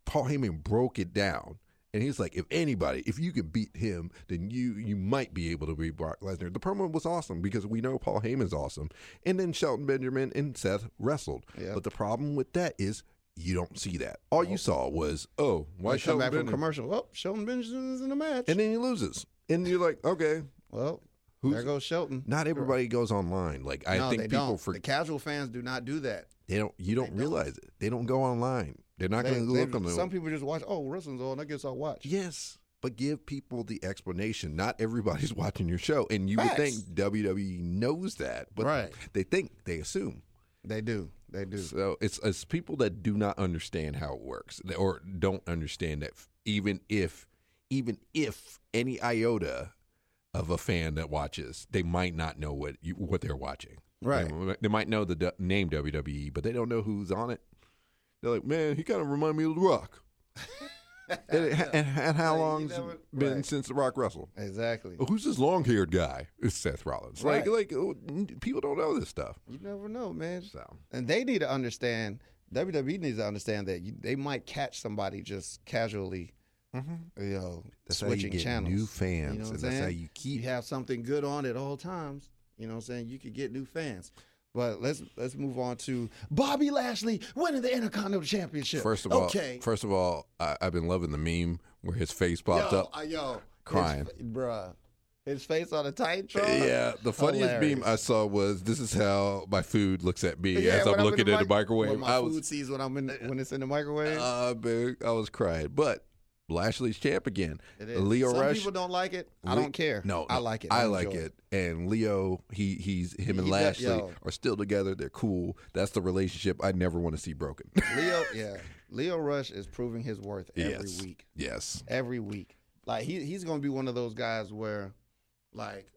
Paul Heyman broke it down And he's like, if anybody, if you can beat him, then you you might be able to beat Brock Lesnar. The promo was awesome because we know Paul Heyman's awesome. And then Shelton Benjamin and Seth wrestled. Yep. But the problem with that is you don't see that. All you saw was, oh, why Shelton Benjamin? Come back from commercial. Oh, Shelton Benjamin's in the match. And then he loses. And you're like, okay. Well, who's, there goes Shelton. Not everybody goes online. Like I no, think they people don't. For the casual fans do not do that. They don't. You don't they realize don't. it. They don't go online. They're not they, going to look on them. Some people just watch. Oh, wrestling's on. I guess I'll watch. Yes, but give people the explanation. Not everybody's watching your show, and you Facts. would think W W E knows that, but right. they think they assume. They do. They do. So it's it's people that do not understand how it works, or don't understand that even if even if any iota of a fan that watches, they might not know what you, what they're watching. Right. They, they might know the du- name W W E, but they don't know who's on it. They're like, man, he kind of remind me of The Rock. and, it, and, and how long's never, been right. since The Rock wrestled? Exactly. Well, who's this long-haired guy? It's Seth Rollins. Right. Like, like people don't know this stuff. You never know, man. So, and they need to understand, W W E needs to understand that you, they might catch somebody just casually. Mm-hmm. You know, that's switching how you get channels. New fans, you know, and that's how you keep. You have something good on at all times. You know what I'm saying? You could get new fans. But let's let's move on to Bobby Lashley winning the Intercontinental Championship. First of all, okay. First of all, I, I've been loving the meme where his face popped yo, up, uh, yo, crying, his, bruh. His face on a Titantron. Yeah, the funniest Hilarious. meme I saw was, "This is how my food looks at me yeah, as I'm, I'm looking in the, at the microwave." When my I was, food sees when I'm in the, when it's in the microwave. Uh, I was crying, but. Lashley's champ again. It is. Leo Some Rush. People don't like it. I don't care. No, no I like it. I, I like it. it. And Leo, he he's him and he Lashley does, are still together. They're cool. That's the relationship I never want to see broken. Leo, yeah. Leo Rush is proving his worth every yes. week. Yes. Every week. Like he he's gonna be one of those guys where, like,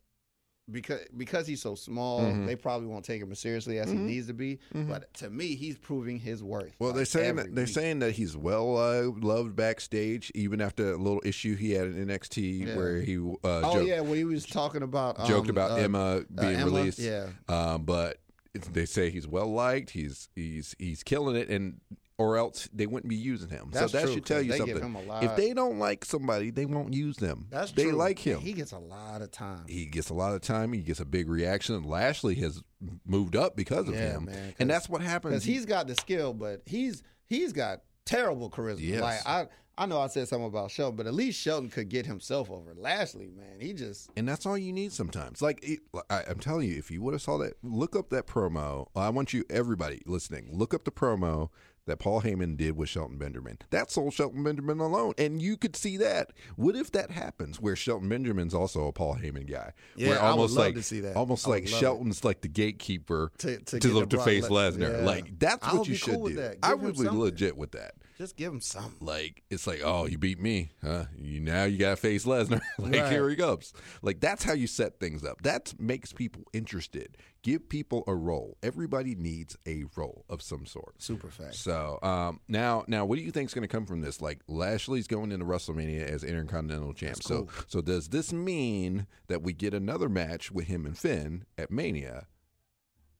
because because he's so small, mm-hmm. they probably won't take him as seriously as mm-hmm. he needs to be. Mm-hmm. But to me, he's proving his worth. Well, like they're saying that they're week. saying that he's well uh, loved backstage, even after a little issue he had in N X T yeah. where he. Uh, oh joked, yeah, when well, he was talking about um, joked about uh, Emma being uh, Emma, released. Yeah, um, but it's, they say he's well liked. He's he's he's killing it, and or else they wouldn't be using him. That's so that true, should tell you they something. Give him a lot. If they don't like somebody, they won't use them. That's they true. They like him. He gets a lot of time. He gets a lot of time. He gets a big reaction. Lashley has moved up because of yeah, him. Man, and that's what happens. Because he's got the skill, but he's he's got terrible charisma. Yes. Like I I know I said something about Shelton, but at least Shelton could get himself over. Lashley, man, he just... And that's all you need sometimes. Like, it, I, I'm telling you, if you would have saw that, look up that promo. I want you, everybody listening, look up the promo that Paul Heyman did with Shelton Benjamin. That sold Shelton Benjamin alone, and you could see that. What if that happens, where Shelton Benjamin's also a Paul Heyman guy? Yeah, where almost I would love like, to see that. Almost like Shelton's it. like the gatekeeper to to, to look to face Lesnar. Yeah. Like that's what you should cool do. I would be something. legit with that. Just give him something. Like it's like, oh, you beat me, huh? You now you gotta face Lesnar. like right. Here he comes. Like that's how you set things up. That makes people interested. Give people a role. Everybody needs a role of some sort. Super fact. So um, now, now, what do you think is going to come from this? Like Lashley's going into WrestleMania as Intercontinental Champ. That's cool. So, so does this mean that we get another match with him and Finn at Mania,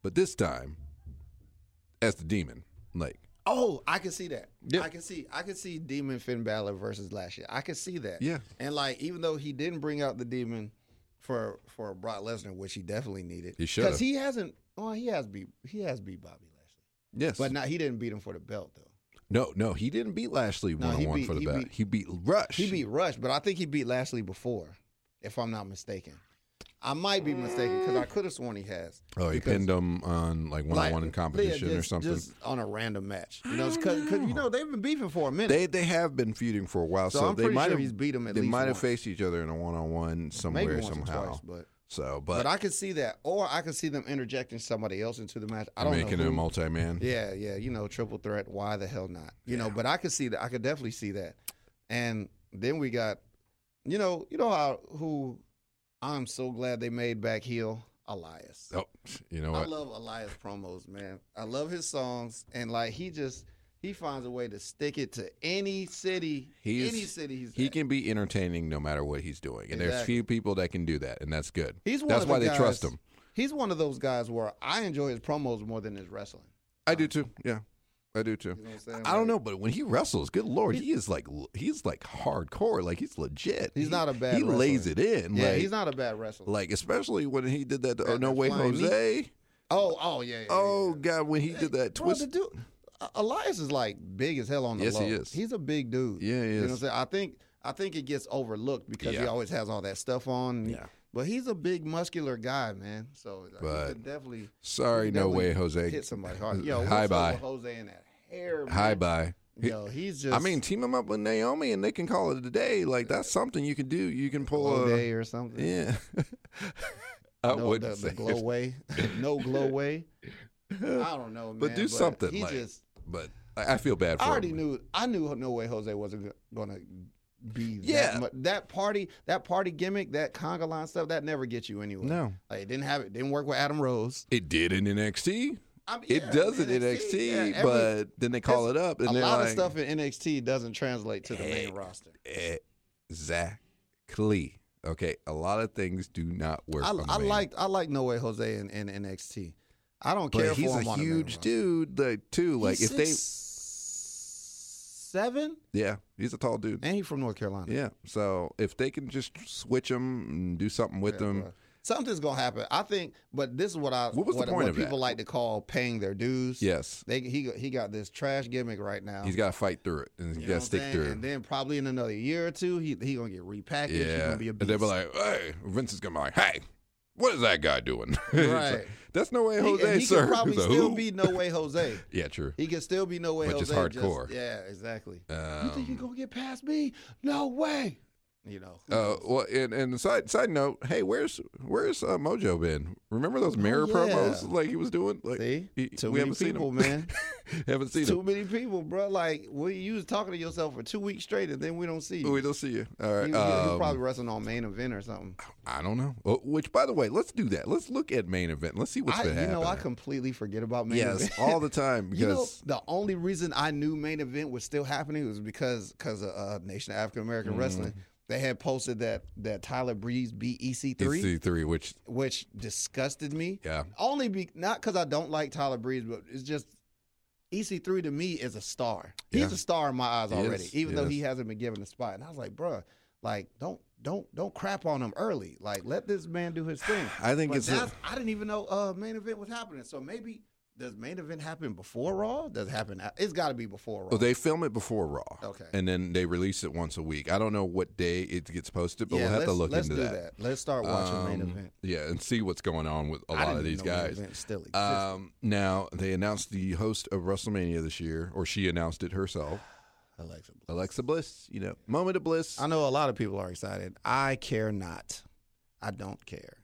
but this time as the Demon? Like, oh, I can see that. Yeah. I can see, I can see Demon Finn Balor versus Lashley. I can see that. Yeah. And like, even though he didn't bring out the Demon for for Brock Lesnar, which he definitely needed. He should, because he hasn't. Well, he has beat he has beat Bobby Lashley. Yes, but now he didn't beat him for the belt though. No, no, he didn't beat Lashley one on one for the he belt. Beat, he beat Rush. He beat Rush, but I think he beat Lashley before, if I'm not mistaken. I might be mistaken because I could have sworn he has. Oh, he pinned him on like one on one in competition just, or something, just on a random match. You know, because you know they've been beefing for a minute. They they have been feuding for a while, so, so I'm they pretty might sure have, he's beat him at they least. They might once. have faced each other in a one on one somewhere Maybe once somehow. Or twice, but so, but but I could see that, or I could see them interjecting somebody else into the match. I don't making know making a multi man. Yeah, yeah, you know, triple threat. Why the hell not? You yeah. know, but I could see that. I could definitely see that. And then we got, you know, you know how who. I'm so glad they made back heel Elias. Oh, you know what? I love Elias promos, man. I love his songs, and like he just he finds a way to stick it to any city, he's, any city he's he at. can be entertaining no matter what he's doing, and exactly. there's few people that can do that, and that's good. He's one that's of why the guys, they trust him. He's one of those guys where I enjoy his promos more than his wrestling. I um, do too. Yeah, I do too. You know what I'm saying? I like, don't know, but when he wrestles, good Lord, he is like he's like hardcore. Like he's legit. He's he, not a bad. He wrestler. lays it in. Yeah, like, he's not a bad wrestler. Like especially when he did that. Oh, No Way Jose. Knee. Oh, oh yeah. yeah oh yeah. God, when he hey, did that twist. Bro, the dude, Elias is like big as hell on the yes, low. Yes, he is. He's a big dude. Yeah, he is. You know what I'm saying? I think I think it gets overlooked because yeah. he always has all that stuff on. Yeah. But he's a big, muscular guy, man. So but, he could definitely. Sorry, could definitely no way, Jose. Hit somebody hard. Yo, hi, bye. Jose and that hair. Man. Hi, bye. Yo, he's just. I mean, team him up with Naomi, and they can call it a day. Like that's something you can do. You can pull a day or something. Yeah. I no, wouldn't the, say the glow way. No glow way. I don't know, man. But do but something. He like, just. But I feel bad for. I already him. knew. I knew no way Jose wasn't gonna. Be yeah, that, much. that party, that party gimmick, that conga line stuff, that never gets you anywhere. No, like, it didn't have it. Didn't work with Adam Rose. It did in N X T. I mean, it yeah, does in N X T, N X T yeah, every, but then they call it up. And a lot like, of stuff in N X T doesn't translate to the main it, roster. Exactly. Okay, a lot of things do not work. I, I like I like No Way Jose in, in N X T. I don't but care. He's for him a on huge dude, like, too. Like he's if six, they. Seven? Yeah, he's a tall dude. And he's from North Carolina. Yeah, so if they can just switch him and do something with yeah, him. Right. Something's going to happen. I think, but this is what I what was what, the point what of people that? like to call paying their dues. Yes. They, he he got this trash gimmick right now. He's got to fight through it and he's got to stick through it. And then probably in another year or two, he he going to get repackaged. Yeah. He's going to be a beast. And they'll be like, hey, Vince is going to be like, hey, what is that guy doing? Right. Like, that's No Way Jose, he, he sir. He could probably like, still be No Way Jose. Yeah, true. He could still be No Way Which Jose. Which is hardcore. Just, yeah, exactly. Um, you think you're going to get past me? No way. You know. Uh, well, and, and side side note, hey, where's where's uh, Mojo been? Remember those mirror oh, yeah. promos like he was doing? Like, See? He, Too we many haven't people, seen man. haven't seen Too him. many people, bro. Like, well, you was talking to yourself for two weeks straight, and then we don't see you. We don't see you. All right. You, um, you're probably wrestling on Main Event or something. I don't know. Which, by the way, let's do that. Let's look at Main Event. Let's see what's been happening. You know, I completely forget about Main yes, Event. Yes, all the time. Because you know, the only reason I knew Main Event was still happening was because cause of uh, Nation of African American mm-hmm. Wrestling. They had posted that that Tyler Breeze beat E C three, E C three, which which disgusted me. Yeah, only be not because I don't like Tyler Breeze, but it's just E C three to me is a star. Yeah. He's a star in my eyes he already, is. even he though is. he hasn't been given a spot. And I was like, bruh, like don't don't don't crap on him early. Like let this man do his thing. I think but it's. A- I didn't even know uh, Main Event was happening, so maybe. Does Main Event happen before Raw? Does it happen? It's got to be before Raw. Well, they film it before Raw. Okay. And then they release it once a week. I don't know what day it gets posted, but yeah, we'll have to look into that. Let's do that. Let's start watching um, Main Event. Yeah, and see what's going on with a I lot didn't of these know guys. Main Event still exists. Um, now, they announced the host of WrestleMania this year, or she announced it herself. Alexa Bliss. Alexa Bliss, you know, moment of bliss. I know a lot of people are excited. I care not. I don't care.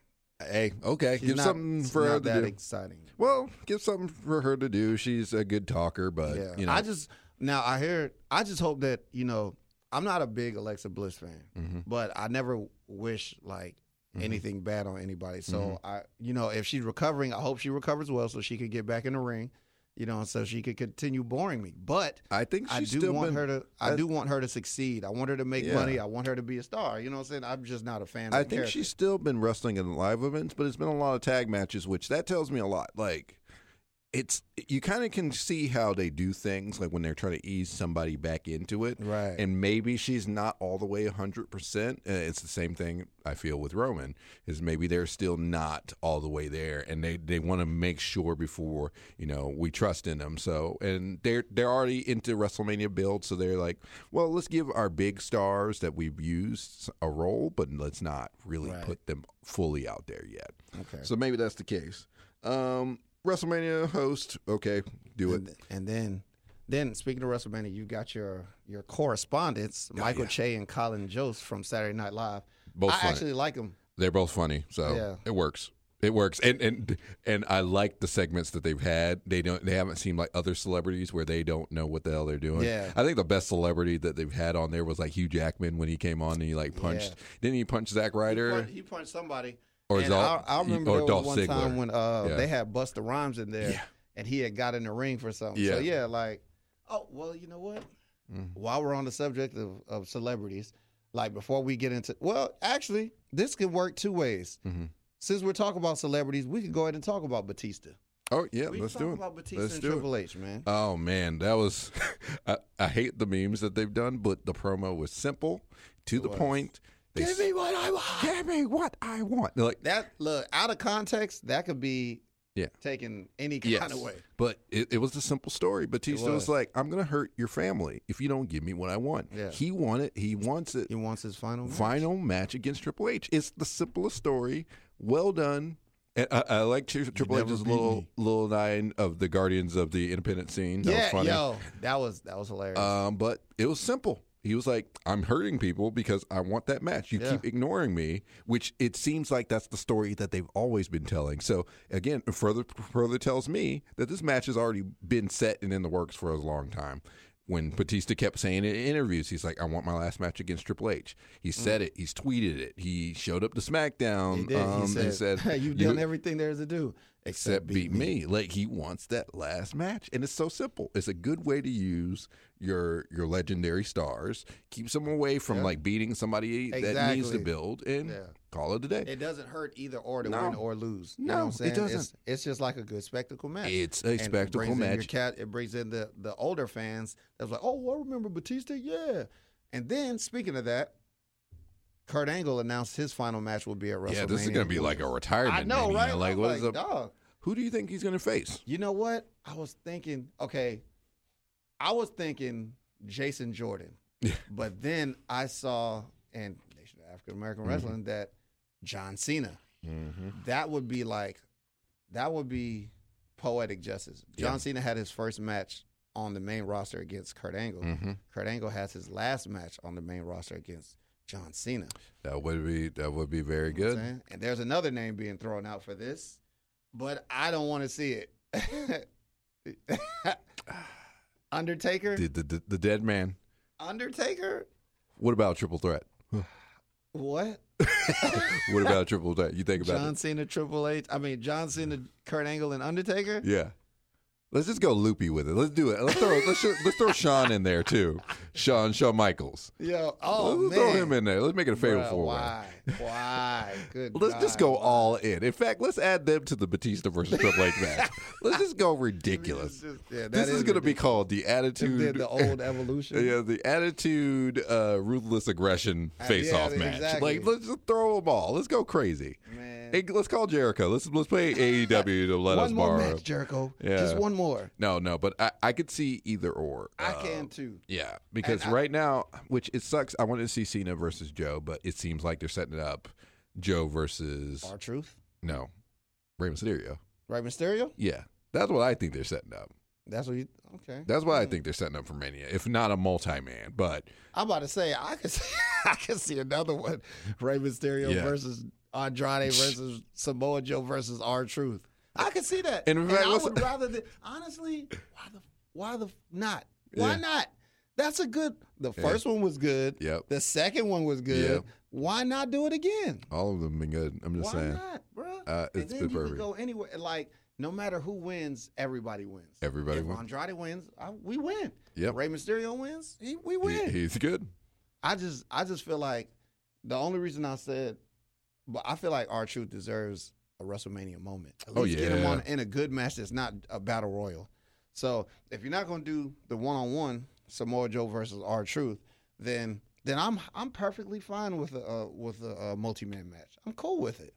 Hey, okay. She's give not, something for her to that do. Exciting. Well, give something for her to do. She's a good talker, but yeah. you know. I just now I hear. I just hope that you know. I'm not a big Alexa Bliss fan, mm-hmm. but I never wish like mm-hmm. anything bad on anybody. So mm-hmm. I, you know, if she's recovering, I hope she recovers well, so she could get back in the ring. You know, so she could continue boring me. But I think she's I do still want been, her to. I do want her to succeed. I want her to make yeah. money. I want her to be a star. You know what I'm saying? I'm just not a fan. of I think character. she's still been wrestling in live events, but it's been a lot of tag matches, which that tells me a lot. Like it's you kind of can see how they do things, like when they're trying to ease somebody back into it, right? And maybe she's not all the way one hundred percent. It's the same thing I feel with Roman is maybe they're still not all the way there, and they, they want to make sure before, you know, we trust in them. So, and they're they're already into WrestleMania build, so they're like, well, let's give our big stars that we've used a role, but let's not really right. put them fully out there yet. Okay. So maybe that's the case. Um, WrestleMania host, okay, do and, it. And then, then speaking of WrestleMania, you got your your correspondents, oh, Michael yeah. Che and Colin Jost from Saturday Night Live. Both I funny. actually like them. They're both funny, so yeah. it works. It works, and and and I like the segments that they've had. They don't, they haven't seemed like other celebrities where they don't know what the hell they're doing. Yeah. I think the best celebrity that they've had on there was like Hugh Jackman when he came on and he like punched. Yeah. Didn't he punch Zack Ryder? He punched, he punched somebody. Or and all, I, I remember or there was one Sigler. time when uh, yeah. they had Busta Rhymes in there, yeah. and he had got in the ring for something. Yeah. So, yeah, like, oh, well, you know what? Mm. While we're on the subject of, of celebrities, like, before we get into – well, actually, this could work two ways. Mm-hmm. Since we're talking about celebrities, we could go ahead and talk about Batista. Oh, yeah, we let's do it. About Batista let's and do Triple H, man. Oh, man, that was – I, I hate the memes that they've done, but the promo was simple, to it the was. point. They give me what I want. Give me what I want. Like, that, look, out of context, that could be yeah. taken any kind yes. of way. But it, it was a simple story. Batista was. was like, I'm going to hurt your family if you don't give me what I want. Yeah. He wanted, He wants it. He wants his final match. Final match against Triple H. It's the simplest story. Well done. And I, I like Triple H's little little nine of the Guardians of the Independent scene. That yeah, was funny. yo, that was that was hilarious. Um, but it was simple. He was like, "I'm hurting people because I want that match. You yeah. keep ignoring me," which it seems like that's the story that they've always been telling. So again, further further tells me that this match has already been set and in the works for a long time. When Batista kept saying it in interviews, he's like, I want my last match against Triple H. He said mm. it. He's tweeted it. He showed up to SmackDown. He did. Um, he said, and said hey, you've done everything there is to do except, except beat me. me. Like, he wants that last match. And it's so simple. It's a good way to use your your legendary stars. Keeps them away from, yeah. like, beating somebody exactly. that needs to build and yeah. call it a day. It doesn't hurt either or to no. win or lose. You no, know what I'm saying? It doesn't. It's, it's just like a good spectacle match. It's a and spectacle it match. Cat, it brings in the, the older fans that was like, oh, well, I remember Batista, yeah. And then, speaking of that, Kurt Angle announced his final match will be at WrestleMania. Yeah, this is going to be like a retirement. I know, maybe. right? You know, like, what like, is up? Dog. Who do you think he's going to face? You know what? I was thinking, okay, I was thinking Jason Jordan, but then I saw, and Nation of African American mm-hmm. Wrestling, that John Cena. Mm-hmm. That would be like, that would be poetic justice. John yeah. Cena had his first match on the main roster against Kurt Angle. Mm-hmm. Kurt Angle has his last match on the main roster against John Cena. That would be that would be very you know good. And there's another name being thrown out for this, but I don't want to see it. Undertaker? The, the, the dead man. Undertaker? What about Triple Threat? What? What about Triple Threat? You think about John it. John Cena, Triple H. I mean, John Cena, Kurt Angle, and Undertaker? Yeah. Let's just go loopy with it. Let's do it. Let's throw let's, let's throw Shawn in there, too. Shawn, Shawn Michaels. Yo, oh, let's man. throw him in there. Let's make it a favorite four. Why? Why? Good Let's God. just go all in. In fact, let's add them to the Batista versus Triple H match. Let's just go ridiculous. Just, yeah, this is, is going to be called the Attitude. The old evolution. Yeah, the Attitude uh, Ruthless Aggression face-off uh, yeah, match. Exactly. Like, let's just throw them all. Let's go crazy. Man. Hey, let's call Jericho. Let's let's play A E W to let one us borrow. One more match, Jericho. Yeah. Just one more. More. No, no, but I, I could see either or. I um, can too. Yeah, because I, right now, which it sucks, I wanted to see Cena versus Joe, but it seems like they're setting it up. Joe versus R-Truth? No. Rey Mysterio. Rey Mysterio? Yeah. That's what I think they're setting up. That's what you okay. That's what mm. I think they're setting up for Mania, if not a multi-man. But I'm about to say I could see, I could see another one. Rey Mysterio yeah. versus Andrade versus Samoa Joe versus R-Truth. I can see that. And, fact, and I would rather, than, honestly, why the, why the not? Why yeah. not? That's a good, the first yeah. one was good. Yep. The second one was good. Yep. Why not do it again? All of them been good. I'm just why saying. Why not, bro? Uh, it's and then you perfect. Can go anywhere. Like, no matter who wins, everybody wins. Everybody if wins. If Andrade wins, I, we win. Yep. Rey Mysterio wins, he, we win. He, he's good. I just, I just feel like the only reason I said, but I feel like R-Truth deserves a WrestleMania moment. At least oh, yeah. get him on in a good match that's not a battle royal. So if you're not going to do the one-on-one Samoa Joe versus R-Truth, then then I'm I'm perfectly fine with a uh, with a, a multi-man match. I'm cool with it.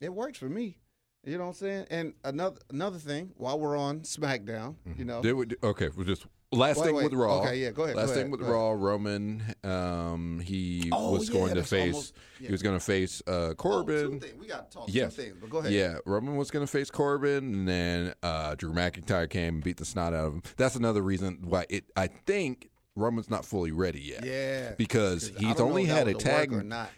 It works for me. You know what I'm saying? And another another thing, while we're on SmackDown, mm-hmm. you know. Did we, okay, we're just Last wait, thing wait. with Raw. Okay, yeah, go ahead. Last go thing ahead, with Raw, ahead. Roman. Um, he, oh, was yeah, going to face, almost, yeah. he was going to face. He was going to face Corbin. Oh, we got to talk yeah. two things. But go ahead. Yeah, Roman was going to face Corbin, and then uh, Drew McIntyre came and beat the snot out of him. That's another reason why it. I think Roman's not fully ready yet. Yeah, because he's only had a tag.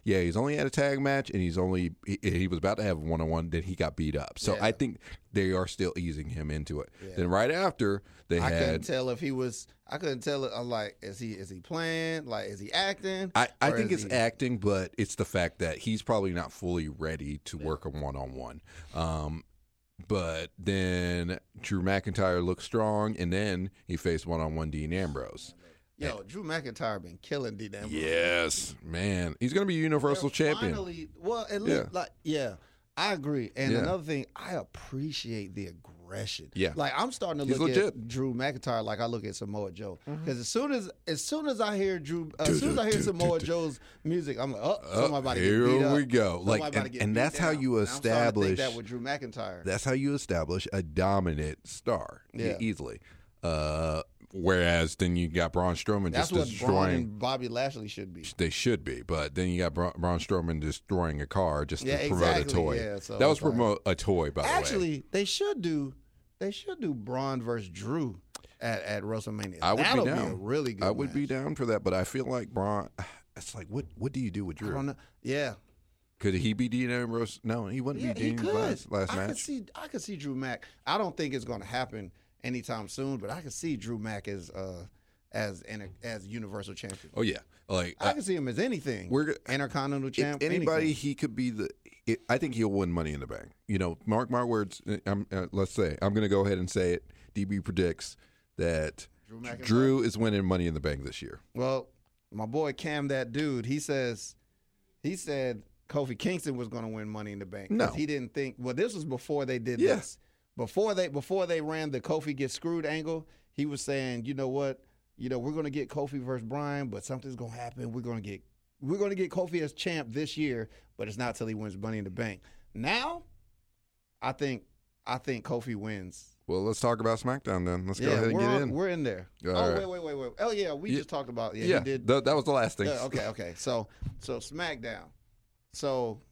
Yeah, he's only had a tag match, and he's only he, he was about to have a one on one. Then he got beat up. So yeah. I think they are still easing him into it. Yeah. Then right after they I had, I couldn't tell if he was. I couldn't tell. If, I'm like, is he is he playing? Like, is he acting? I, I think it's he... acting, but it's the fact that he's probably not fully ready to yeah. work a one on one. Um, But then Drew McIntyre looked strong, and then he faced one on one Dean Ambrose. Yo, Drew McIntyre been killing Dean Ambrose. Yes, man. He's going to be Universal They're Champion. Finally, well, at least, yeah. like, yeah. I agree. And yeah. another thing, I appreciate the aggression. Yeah. Like, I'm starting to He's look legit. at Drew McIntyre like I look at Samoa Joe. Because mm-hmm. as soon as as soon as I hear Drew, uh, as soon as I hear Samoa Joe's music, I'm like, oh, somebody about to get beat up. Here we go. Like, and, and that's how you establish that with Drew McIntyre. That's how you establish a dominant star yeah. easily. Uh, whereas then you got Braun Strowman that's just destroying. That's what Braun and Bobby Lashley should be. They should be, but then you got Braun, Braun Strowman destroying a car just yeah, to promote exactly. a toy. Yeah, so that was like, promote a toy, by actually, the way. Actually, they should do. They should do Braun versus Drew at, at WrestleMania. I would That'll be down. Be a really good. I would match. be down for that, but I feel like Braun. It's like what? What do you do with Drew? I don't know. Yeah. Could he be Dean Ambrose? No, he wouldn't yeah, be Dean last, last I match. Could see, I could see Drew Mac. I don't think it's going to happen anytime soon, but I can see Drew Mac as uh, as as Universal Champion. Oh yeah, like I uh, can see him as anything. We're Intercontinental Champ. Anybody, anything. He could be the. It, I think he'll win Money in the Bank. You know, mark my words. I'm, uh, let's say I'm going to go ahead and say it. D B predicts that Drew, Drew is winning Money in the Bank this year. Well, my boy Cam, that dude, he says, he said Kofi Kingston was going to win Money in the Bank. No, he didn't think. Well, this was before they did yeah. this. Before they before they ran the Kofi gets screwed angle, he was saying, you know what, you know, we're gonna get Kofi versus Bryan, but something's gonna happen. We're gonna get we're gonna get Kofi as champ this year, but it's not till he wins Money in the Bank. Now, I think I think Kofi wins. Well, let's talk about SmackDown then. Let's yeah, go ahead and get on, in. We're in there. All oh right. wait wait wait wait. Oh yeah, we yeah. just talked about yeah. yeah. He did. Th- that was the last thing. Uh, okay okay. So so SmackDown. So.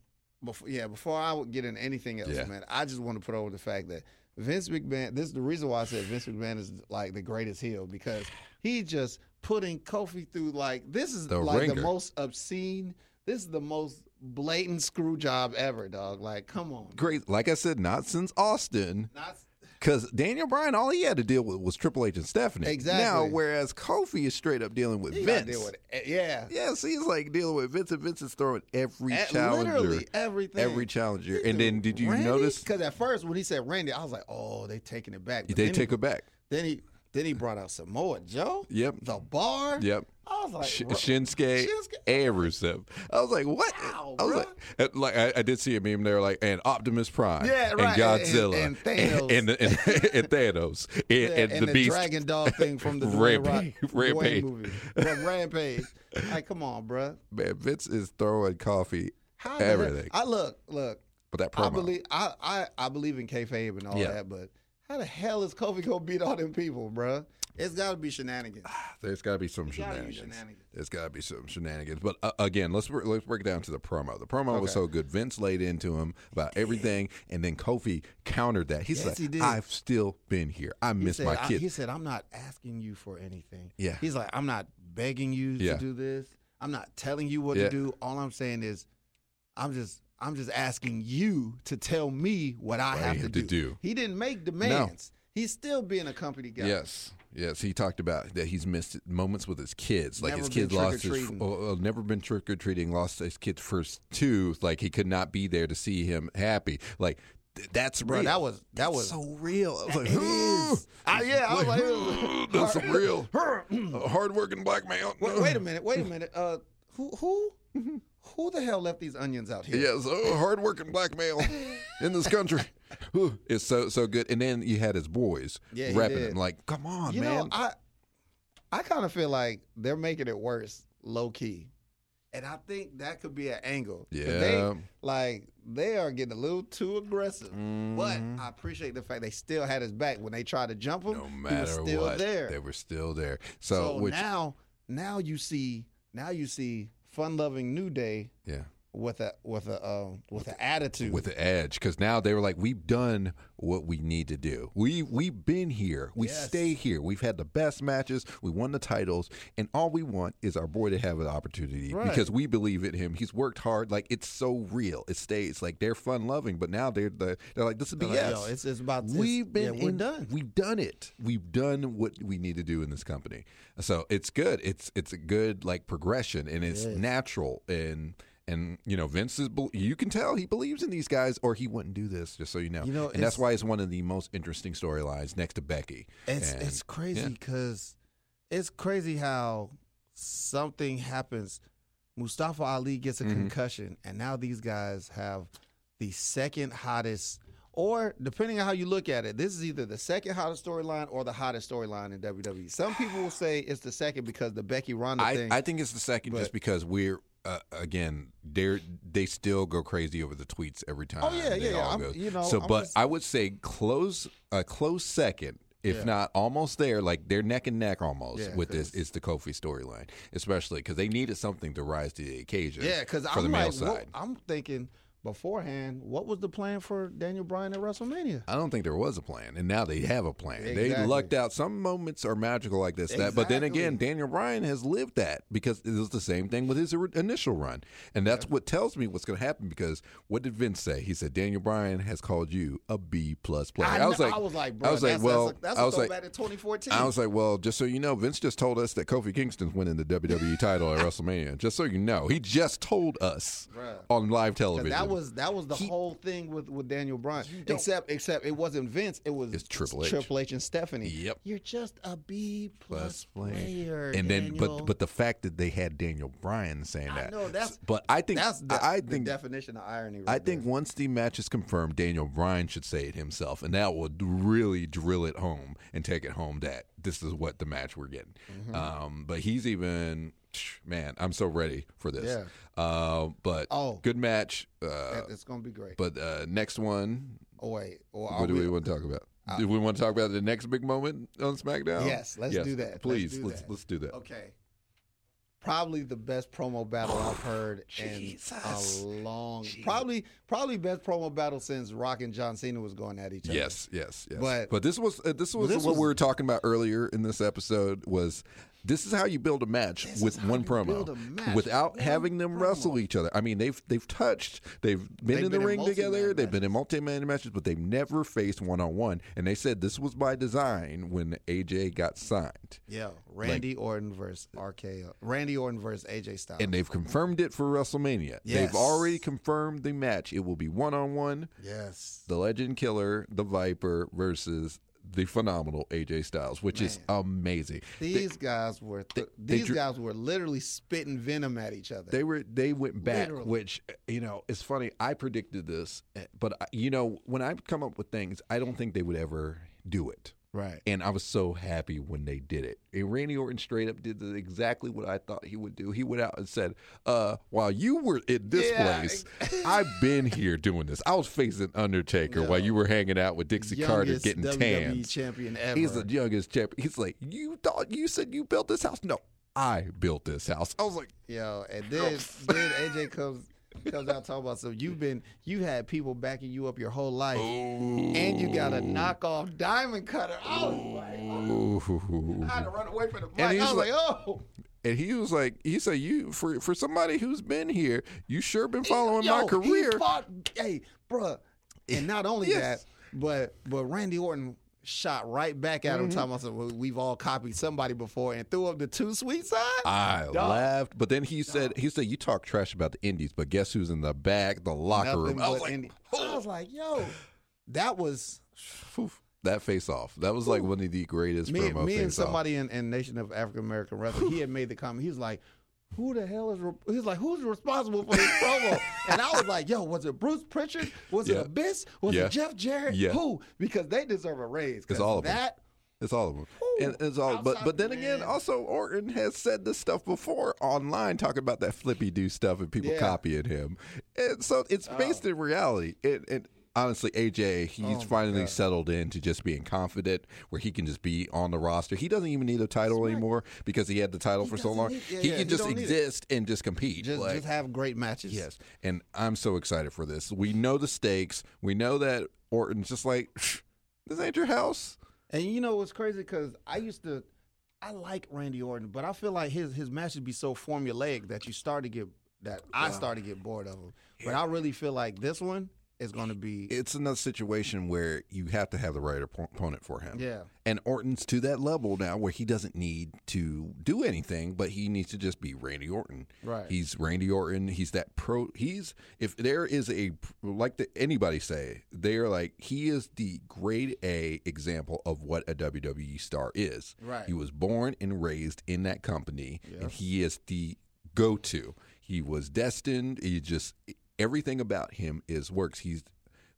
Before, yeah, before I would get into anything else, yeah. man, I just want to put over the fact that Vince McMahon, this is the reason why I said Vince McMahon is like the greatest heel, because he just putting Kofi through like, this is the like ringer. the most obscene, this is the most blatant screw job ever, dog. Like, come on. Great. Like I said, not since Austin. Not Because Daniel Bryan, all he had to deal with was Triple H and Stephanie. Exactly. Now, whereas Kofi is straight up dealing with he Vince. Deal with it. Yeah. Yeah, so he's like dealing with Vince, and Vince is throwing every at, challenger. Literally everything. Every challenger. He and then did you Randy? notice? Because at first when he said Randy, I was like, oh, they taking it back. But they take he, it back. Then he then he brought out Samoa Joe. Yep. The Bar. Yep. I was like, Sh- Shinsuke, Shinsuke and Rusev. I was like, what? Wow, I was bro. like, like I, I did see a meme. They were like, and Optimus Prime, yeah, right. and Godzilla, and, and, and Thanos, and, and, and, and, Thanos, and, yeah, and, and the, the Beast, Dragon Dog thing from the Rampage, Rampage movie, from Rampage. Like, come on, bro. Man, Vince is throwing coffee. How everything. I look, look. But that promo. I believe, I, I, I believe in kayfabe and all yeah. that, but how the hell is Kofi gonna beat all them people, bro? It's got to be shenanigans. There's got to be some shenanigans. Be shenanigans. There's got to be some shenanigans. But uh, again, let's let's break it down to the promo. The promo okay. was so good. Vince laid into him about everything, and then Kofi countered that. He yes, said, he did. "I've still been here. I he miss said, my kids." I, he said, "I'm not asking you for anything." Yeah. He's like, "I'm not begging you yeah. to do this. I'm not telling you what yeah. to do. All I'm saying is, I'm just." I'm just asking you to tell me what I, what have, I have to, to do. do. He didn't make demands. No. He's still being a company guy. Yes, yes. He talked about that he's missed moments with his kids. Like never his kids lost his oh, never been trick or treating. Lost his kid's first tooth. Like he could not be there to see him happy. Like th- that's real. Bro, that was that that's was so real. I was like, it is. I, yeah, I was like, like that's hard, real. A hardworking black man. Wait, wait a minute. Wait a minute. Uh, who who? Who the hell left these onions out here? Yes, oh, hard-working black male in this country. It's so so good. And then you had his boys yeah, rapping him like, come on, you man. You know, I, I kind of feel like they're making it worse low-key. And I think that could be an angle. Yeah. They, like, they are getting a little too aggressive. Mm-hmm. But I appreciate the fact they still had his back. When they tried to jump him, no matter he was still what, there. They were still there. So, so which, now, now you see, now you see, fun-loving New Day, yeah, with a with a uh, with, with an attitude, with an edge, because now they were like, we've done what we need to do. We we've been here, we yes. stay here. We've had the best matches, we won the titles, and all we want is our boy to have an opportunity right. because we believe in him. He's worked hard. Like it's so real. It stays like they're fun-loving, but now they're the, they're like this is B S. Like, yo, it's, it's about this. We've been yeah, in, done. We've done it. We've done what we need to do in this company. So it's good. It's it's a good like progression, and it's yeah. natural and. And, you know, Vince is, you can tell he believes in these guys or he wouldn't do this, just so you know. You know, and that's why it's one of the most interesting storylines next to Becky. It's and, it's crazy because yeah. it's crazy how something happens. Mustafa Ali gets a mm-hmm. concussion, and now these guys have the second hottest, or depending on how you look at it, this is either the second hottest storyline or the hottest storyline in W W E. Some people will say it's the second because the Becky Ronda I, thing. I think it's the second but, just because we're, uh, again, they they still go crazy over the tweets every time. Oh, yeah, yeah, yeah. You know, so, I'm but just, I would say close a uh, close second. If yeah. not almost there, like they're neck and neck almost yeah, with this, it's the Kofi storyline, especially because they needed something to rise to the occasion. Yeah, because I'm the male like, side. What, I'm thinking beforehand, what was the plan for Daniel Bryan at WrestleMania? I don't think there was a plan, and now they have a plan. Exactly. They lucked out. Some moments are magical like this, exactly. that, but then again, Daniel Bryan has lived that because it was the same thing with his initial run, and that's yeah. what tells me what's going to happen. Because what did Vince say? He said Daniel Bryan has called you a B plus player. I, I was know, like, I was like, bro, I was that's, like, well, that's, a, that's I was like, back in twenty fourteen. I was like, well, just so you know, Vince just told us that Kofi Kingston's winning the W W E title at WrestleMania. Just so you know, he just told us right. on live television. That was Was, that was the he, whole thing with, with Daniel Bryan. Except except it wasn't Vince. It was Triple H. Triple H and Stephanie. Yep. You're just a B plus, plus player. And Daniel. then but but the fact that they had Daniel Bryan saying I that. No, that's but I think that's the, I, I think, the definition of irony. Right I there. think once the match is confirmed, Daniel Bryan should say it himself, and that will really drill it home and take it home that this is what the match we're getting. Mm-hmm. Um, but he's even Man, I'm so ready for this. Yeah. Uh, but oh, good match. Uh, it's going to be great. But uh, next one. Oh, wait. Well, what do we, we want to talk about? I'll, do we want to talk about the next big moment on SmackDown? Yes, let's yes, do that. Please, let's do let's, that. let's do that. Okay. Probably the best promo battle I've heard Jesus. in a long Jeez. Probably probably best promo battle since Rock and John Cena was going at each other. Yes, yes, yes. But, but this was uh, this was this what was, we were talking about earlier in this episode was this is how you build a match this with one promo without one having them promo. wrestle each other. I mean, they've they've touched, they've been they've in been the ring in together, they've matches. been in multi-man matches, but they've never faced one-on-one. And they said this was by design when A J got signed. Yeah, Randy like, Orton versus R K O. Randy Orton versus A J Styles. And they've confirmed it for WrestleMania. Yes. They've already confirmed the match. It will be one-on-one. Yes. The Legend Killer, the Viper versus the phenomenal A J Styles, which Man. is amazing. These they, guys were th- they, these they, guys were literally spitting venom at each other. They were they went back, literally. which you know it's funny. I predicted this, but I, you know when I come up with things, I don't think they would ever do it. Right. And I was so happy when they did it. And Randy Orton straight up did the, exactly what I thought he would do. He went out and said, uh, while you were at this yeah. place, I've been here doing this. I was facing Undertaker no. while you were hanging out with Dixie Carter getting W W E tanned. Youngest W W E champion ever. He's the youngest champion. He's like, you thought you said you built this house? No, I built this house. I was like, yo, and then, then A J comes. Comes out talking about so you've been you had people backing you up your whole life, Ooh. and you got a knockoff diamond cutter. I was like, oh. I had to run away from the mic. I was like, like, oh. And he was like, he said, you for for somebody who's been here, you sure been following Yo, my career. He fought, hey, bruh, and not only yes. that, but but Randy Orton shot right back at him, mm-hmm. talking about well, we've all copied somebody before, and threw up the two sweet side. I Dog. laughed, but then he Dog. said, "He said you talk trash about the Indies, but guess who's in the back, the locker Nothing room?" I was, like, oh. I was like, "Yo, that was that face off. That was like Oof. one of the greatest me, promo." Me and somebody in, in Nation of African American Wrestling, he had made the comment. He was like, "Who the hell is?" Re-? He was like, "Who's responsible for this promo?" And I was like, "Yo, was it Bruce Pritchard? Was yeah. it Abyss? Was yeah. it Jeff Jarrett? Yeah. Who? Because they deserve a raise. Because all of that." Them. It's all of them, Ooh, and it's all. But but then man. again, also Orton has said this stuff before online, talking about that flippy do stuff and people yeah. copying him, and so it's based oh. in reality. And, and honestly, A J, he's oh finally God. settled into just being confident, where he can just be on the roster. He doesn't even need a title Smack. anymore because he had the title he for so long. Need, yeah, he yeah, can he just exist and just compete. Just, like, just have great matches. Yes, and I'm so excited for this. We know the stakes. We know that Orton's just like, this ain't your house. And you know what's crazy? Because I used to, I like Randy Orton, but I feel like his his matches be so formulaic that you start to get that I start to get bored of him. But yeah. I really feel like this one is going to be. It's another situation where you have to have the right opponent for him. Yeah. And Orton's to that level now where he doesn't need to do anything, but he needs to just be Randy Orton. Right. He's Randy Orton. He's that pro. He's, if there is a, like the, anybody say, they're like, he is the grade A example of what a W W E star is. Right. He was born and raised in that company, yeah. and he is the go-to. He was destined. He just Everything about him is works. He's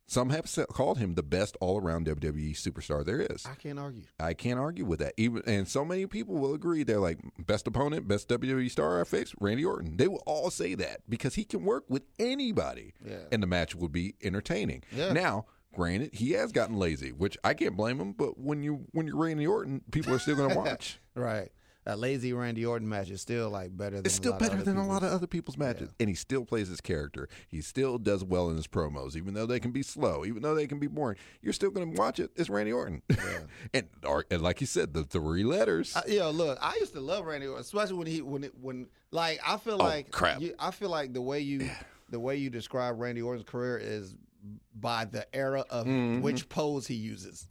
some have called him the best all-around W W E superstar there is. I can't argue. I can't argue with that. Even and so many people will agree. They're like, best opponent, best W W E star I faced, Randy Orton. They will all say that because he can work with anybody, yeah. and the match will be entertaining. Yeah. Now, granted, he has gotten lazy, which I can't blame him. But when you when you're Randy Orton, people are still going to watch. Right. A lazy Randy Orton match is still like better than It's still a lot better of other than people's. a lot of other people's matches. Yeah. And he still plays his character. He still does well in his promos, even though they can be slow, even though they can be boring. You're still going to watch it. It's Randy Orton. Yeah. and, or, and like you said, the three letters. Uh, yeah, look, I used to love Randy Orton, especially when he when it, when like I feel oh, like crap. You, I feel like the way you the way you describe Randy Orton's career is by the era of mm-hmm. which pose he uses.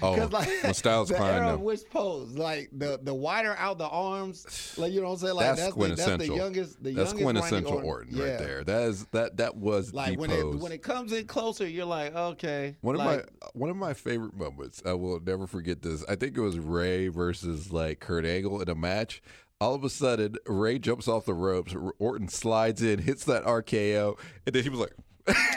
oh, like, my style's the era of which pose, like the the wider out the arms, like you know what I'm saying. Like that's, that's quintessential. The, that's the youngest. The that's youngest quintessential Orton, Orton yeah. right there. That is that that was like the when pose. It when it comes in closer, you're like, okay. One like, of my one of my favorite moments. I will never forget this. I think it was Rey versus like Kurt Angle in a match. All of a sudden, Rey jumps off the ropes. Orton slides in, hits that R K O, and then he was like.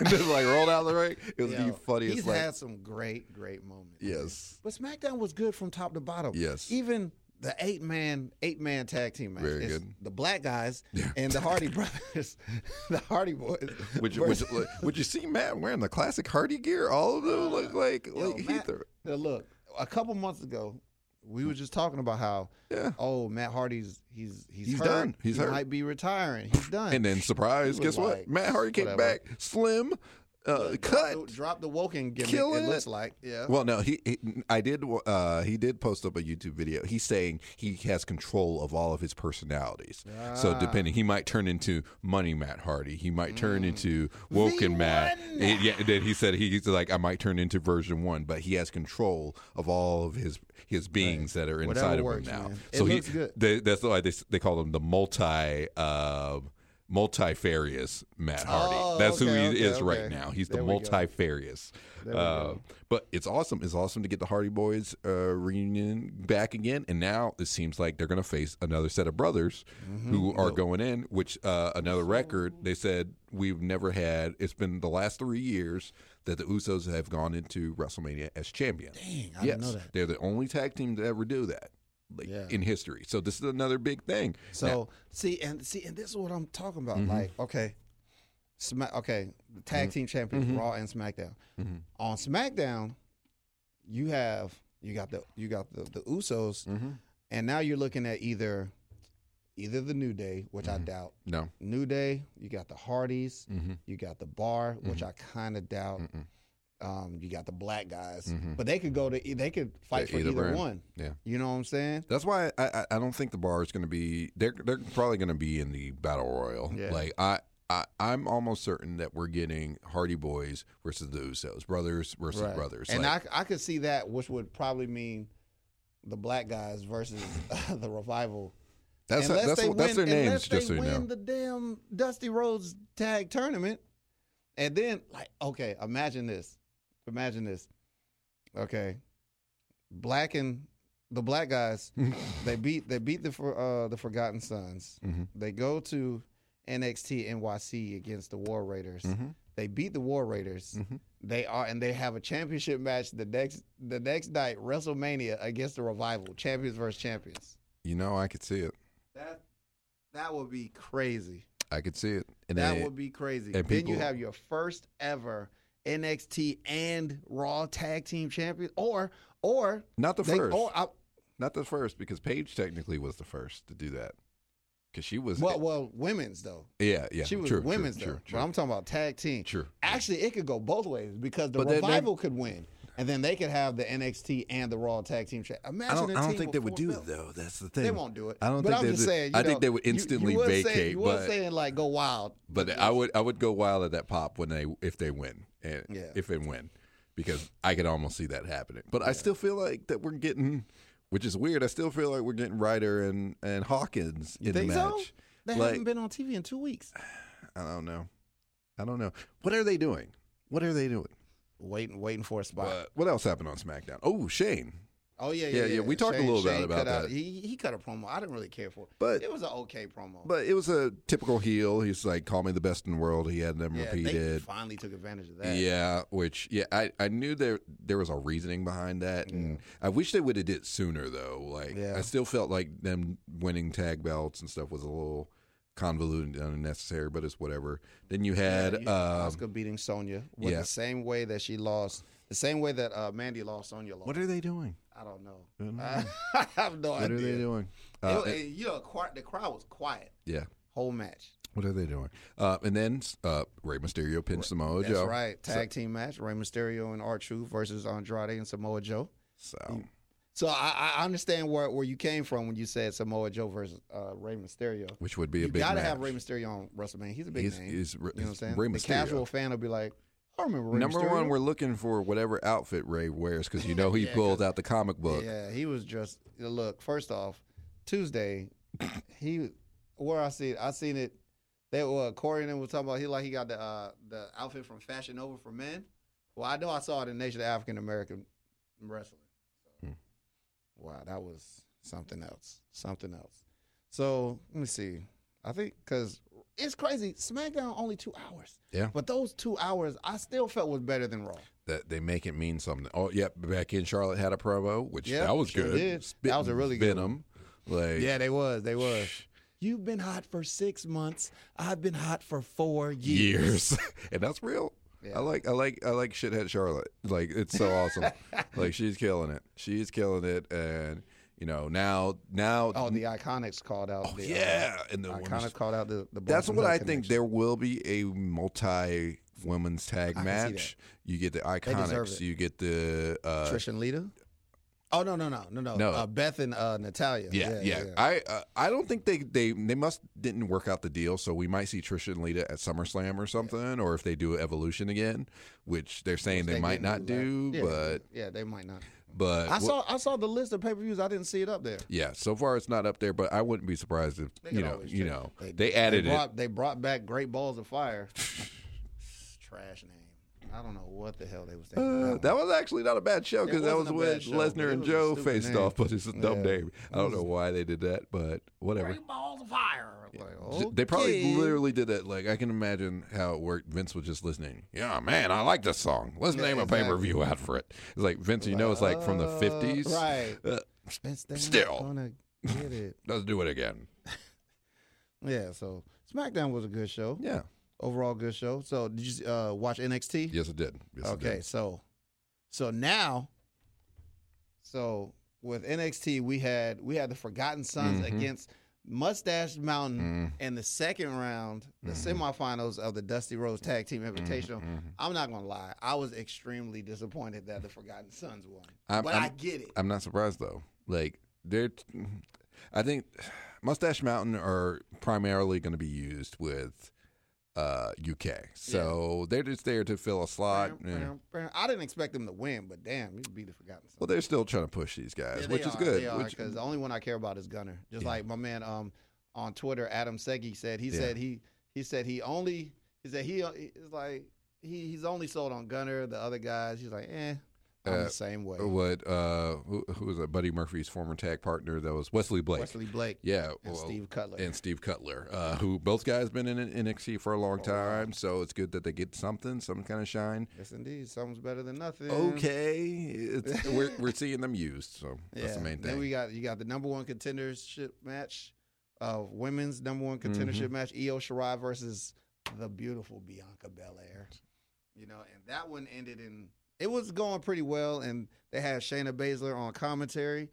Just like rolled out of the ring. It was Yo, the funniest. He's like, had some great, great moments. Yes, but SmackDown was good from top to bottom. Yes, even the eight man, eight man tag team match. Very it's good. The black guys yeah. and the Hardy brothers, the Hardy boys. Which, which, would you see Matt wearing the classic Hardy gear? All of them look like Yo, like Matt, Heather. Now look, a couple months ago, we were just talking about how, yeah. oh, Matt Hardy's he's he's, he's hurt. done. He's he hurt. might be retiring. He's done. And then, surprise, guess like, what? Matt Hardy came whatever. back, slim, uh, yeah, cut, drop the, drop the Woken gimmick. Killing it looks it. like, yeah. Well, no, he, he I did uh, he did post up a YouTube video. He's saying he has control of all of his personalities. Ah. So depending, he might turn into Money Matt Hardy. He might turn mm. into Woken the Matt. It, yeah. Then he said he, he's like, I might turn into version one, but he has control of all of his. His beings right. that are inside Whatever of works, him now. Man. So it he, looks good. They, that's why they they call him the multi uh, multifarious Matt Hardy. Oh, that's okay, who he okay, is okay. right now. He's there the multifarious. Uh, but it's awesome. It's awesome to get the Hardy Boys uh, reunion back again. And now it seems like they're going to face another set of brothers mm-hmm. who are going in. Which uh, another record they said we've never had. It's been the last three years. That the Usos have gone into WrestleMania as champions. Dang, I yes, didn't know that. They're the only tag team to ever do that like, yeah. in history. So this is another big thing. So now, see, and see, and this is what I'm talking about. Mm-hmm. Like, okay, Smack, okay, the tag mm-hmm. team champions, mm-hmm. Raw and SmackDown. Mm-hmm. On SmackDown, you have you got the you got the, the Usos, mm-hmm. and now you're looking at either either the New Day, which mm-hmm. I doubt. No. New Day, you got the Hardys, mm-hmm. you got the Bar, mm-hmm. which I kind of doubt. Um, you got the black guys, mm-hmm. but they could go to they could fight yeah, for either, either one. Yeah, you know what I'm saying. That's why I I, I don't think the Bar is going to be. They're they're probably going to be in the battle royal. Yeah. Like I. I, I'm almost certain that we're getting Hardy Boys versus the Usos, brothers versus right. brothers, and like, I I could see that, which would probably mean the black guys versus uh, the Revival. That's, a, that's, win, that's their names, just so you know. Unless they win the damn Dusty Rhodes Tag Tournament. And then, like, okay, imagine this. Imagine this. Okay. Black and the black guys, they beat they beat the uh, the Forgotten Sons. Mm-hmm. They go to N X T N Y C against the War Raiders. Mm-hmm. They beat the War Raiders. Mm-hmm. They are, and they have a championship match the next the next night, WrestleMania, against the Revival. Champions versus champions. You know, I could see it. That that would be crazy. I could see it. And that I, would be crazy. Then people, you have your first ever N X T and Raw Tag Team Champions. Or or not the they, first. Or I, not the first because Paige technically was the first to do that. Because she was well, well, women's though. Yeah, yeah. She was true, women's true, though. True, true. But I'm talking about tag team. True. Actually, it could go both ways because the but Revival they're, they're, could win. And then they could have the N X T and the Raw Tag Team Champions. Imagine I don't, I don't think they would do it, though. That's the thing. They won't do it. I don't but think I'm they just would, saying. You I know, think they would instantly you, you vacate. Saying, you were saying like go wild. But I would I would go wild at that pop when they if they win and yeah. if and win, because I could almost see that happening. But yeah. I still feel like that we're getting, which is weird. I still feel like we're getting Ryder and and Hawkins you in think the match. So? They like, haven't been on T V in two weeks. I don't know. I don't know. What are they doing? What are they doing? Waiting, waiting for a spot. But what else happened on SmackDown? Oh, Shane. Oh yeah, yeah, yeah. yeah. We Shane, talked a little Shane bit about that. Out, he he cut a promo. I didn't really care for it, but it was an okay promo. But it was a typical heel. He's like, "Call me the best in the world." He had them yeah, repeated. They finally took advantage of that. Yeah, which yeah, I, I knew there there was a reasoning behind that, and yeah. I wish they would have did it sooner though. Like yeah. I still felt like them winning tag belts and stuff was a little convoluted and unnecessary, but it's whatever. Then you had yeah, you um, Asuka beating Sonya with yeah. the same way that she lost, the same way that uh, Mandy lost, Sonya lost. What are they doing? I don't know. I, don't know. I have no what idea. What are they doing? Uh, it, it, you know, the crowd was quiet. Yeah. Whole match. What are they doing? Uh, and then uh, Rey Mysterio pinned right. Samoa Joe. That's right. Tag so, team match. Rey Mysterio and R-Truth versus Andrade and Samoa Joe. So. You, So I, I understand where, where you came from when you said Samoa Joe versus uh, Rey Mysterio. Which would be a you big match. You got to have Rey Mysterio on WrestleMania. He's a big he's, name. He's, you know what I'm saying? Rey Mysterio. The casual fan will be like, I remember Rey Number Mysterio. one, we're looking for whatever outfit Rey wears because you know he yeah, pulled out the comic book. Yeah, he was just, look, first off, Tuesday, he where I see it, I seen it, they were, Corey and him was talking about, he like he got the uh, the outfit from Fashion Nova for men. Well, I know I saw it in Nation of African American Wrestling. Wow, that was something else. Something else. So, let me see. I think, because it's crazy. SmackDown, only two hours. Yeah. But those two hours, I still felt was better than Raw. That they make it mean something. Oh, yeah, back in Charlotte had a promo, which yeah, that was sure good. Did. Spit, that was a really good one. Like, yeah, they was. They was. You've been hot for six months. I've been hot for four years. Years. And that's real. Yeah. I like I like I like shithead Charlotte. Like it's so awesome. Like she's killing it. She's killing it. And you know now now oh the Iconics called out. Oh, the, yeah, uh, and the Iconics women's... called out the. the that's what I connection. think. There will be a multi women's tag I match. You get the Iconics. You get the uh, Trish and Lita. Oh no no no no no! no. Uh, Beth and uh, Natalia. Yeah yeah. yeah. yeah. I uh, I don't think they, they they must didn't work out the deal, so we might see Trish and Lita at SummerSlam or something, yeah. or if they do Evolution again, which they're saying which they, they might not do, yeah, but yeah, they might not. But I saw I saw the list of pay per views. I didn't see it up there. Yeah, so far it's not up there, but I wouldn't be surprised if you know you know they, they added they brought, it. They brought back Great Balls of Fire. Trash name. I don't know what the hell they was thinking. Uh, that was actually not a bad show because that was when Lesnar and Joe faced name. off, but it's a dumb yeah. name. I don't know why they did that, but whatever. Three balls of fire. Yeah. Like, okay. They probably literally did that. Like, I can imagine how it worked. Vince was just listening. Yeah, man, I like this song. Let's yeah, name exactly. a pay-per-view out for it. It's like, Vince, you know, it's like from the fifties. Right. Uh, Vince, still. Gonna get it. Let's do it again. Yeah, so SmackDown was a good show. Yeah. Overall, good show. So, did you uh, watch N X T? Yes, I did. Yes, okay, I did. so, so now, so with N X T, we had we had the Forgotten Sons mm-hmm. against Mustache Mountain mm. in the second round, the mm-hmm. semifinals of the Dusty Rhodes Tag Team Invitational. Mm-hmm. I'm not gonna lie, I was extremely disappointed that the Forgotten Sons won, I'm, but I'm, I get it. I'm not surprised though. Like they're, I think Mustache Mountain are primarily going to be used with. Uh, U K. So yeah. they're just there to fill a slot. Bam, bam, bam. I didn't expect them to win, but damn, he'd be the forgotten son. Well, they're still trying to push these guys, yeah, which are, is good. They which... are, because the only one I care about is Gunner. Just yeah. like my man um, on Twitter, Adam Segi said, he yeah. said he he said he only he said he is like he he's only sold on Gunner. The other guys, he's like, eh. I'm the same way. Uh, what? Uh, who, who was it? Buddy Murphy's former tag partner? That was Wesley Blake. Wesley Blake. Yeah. And well, Steve Cutler. And Steve Cutler, uh, who both guys been in N X T for a long oh, time, wow. so it's good that they get something, some kind of shine. Yes, indeed. Something's better than nothing. Okay, it's, we're we're seeing them used, so yeah. that's the main thing. Then we got you got the number one contendership match, uh, women's number one contendership mm-hmm. match, Io Shirai versus the beautiful Bianca Belair. You know, and that one ended in. It was going pretty well, and they had Shayna Baszler on commentary,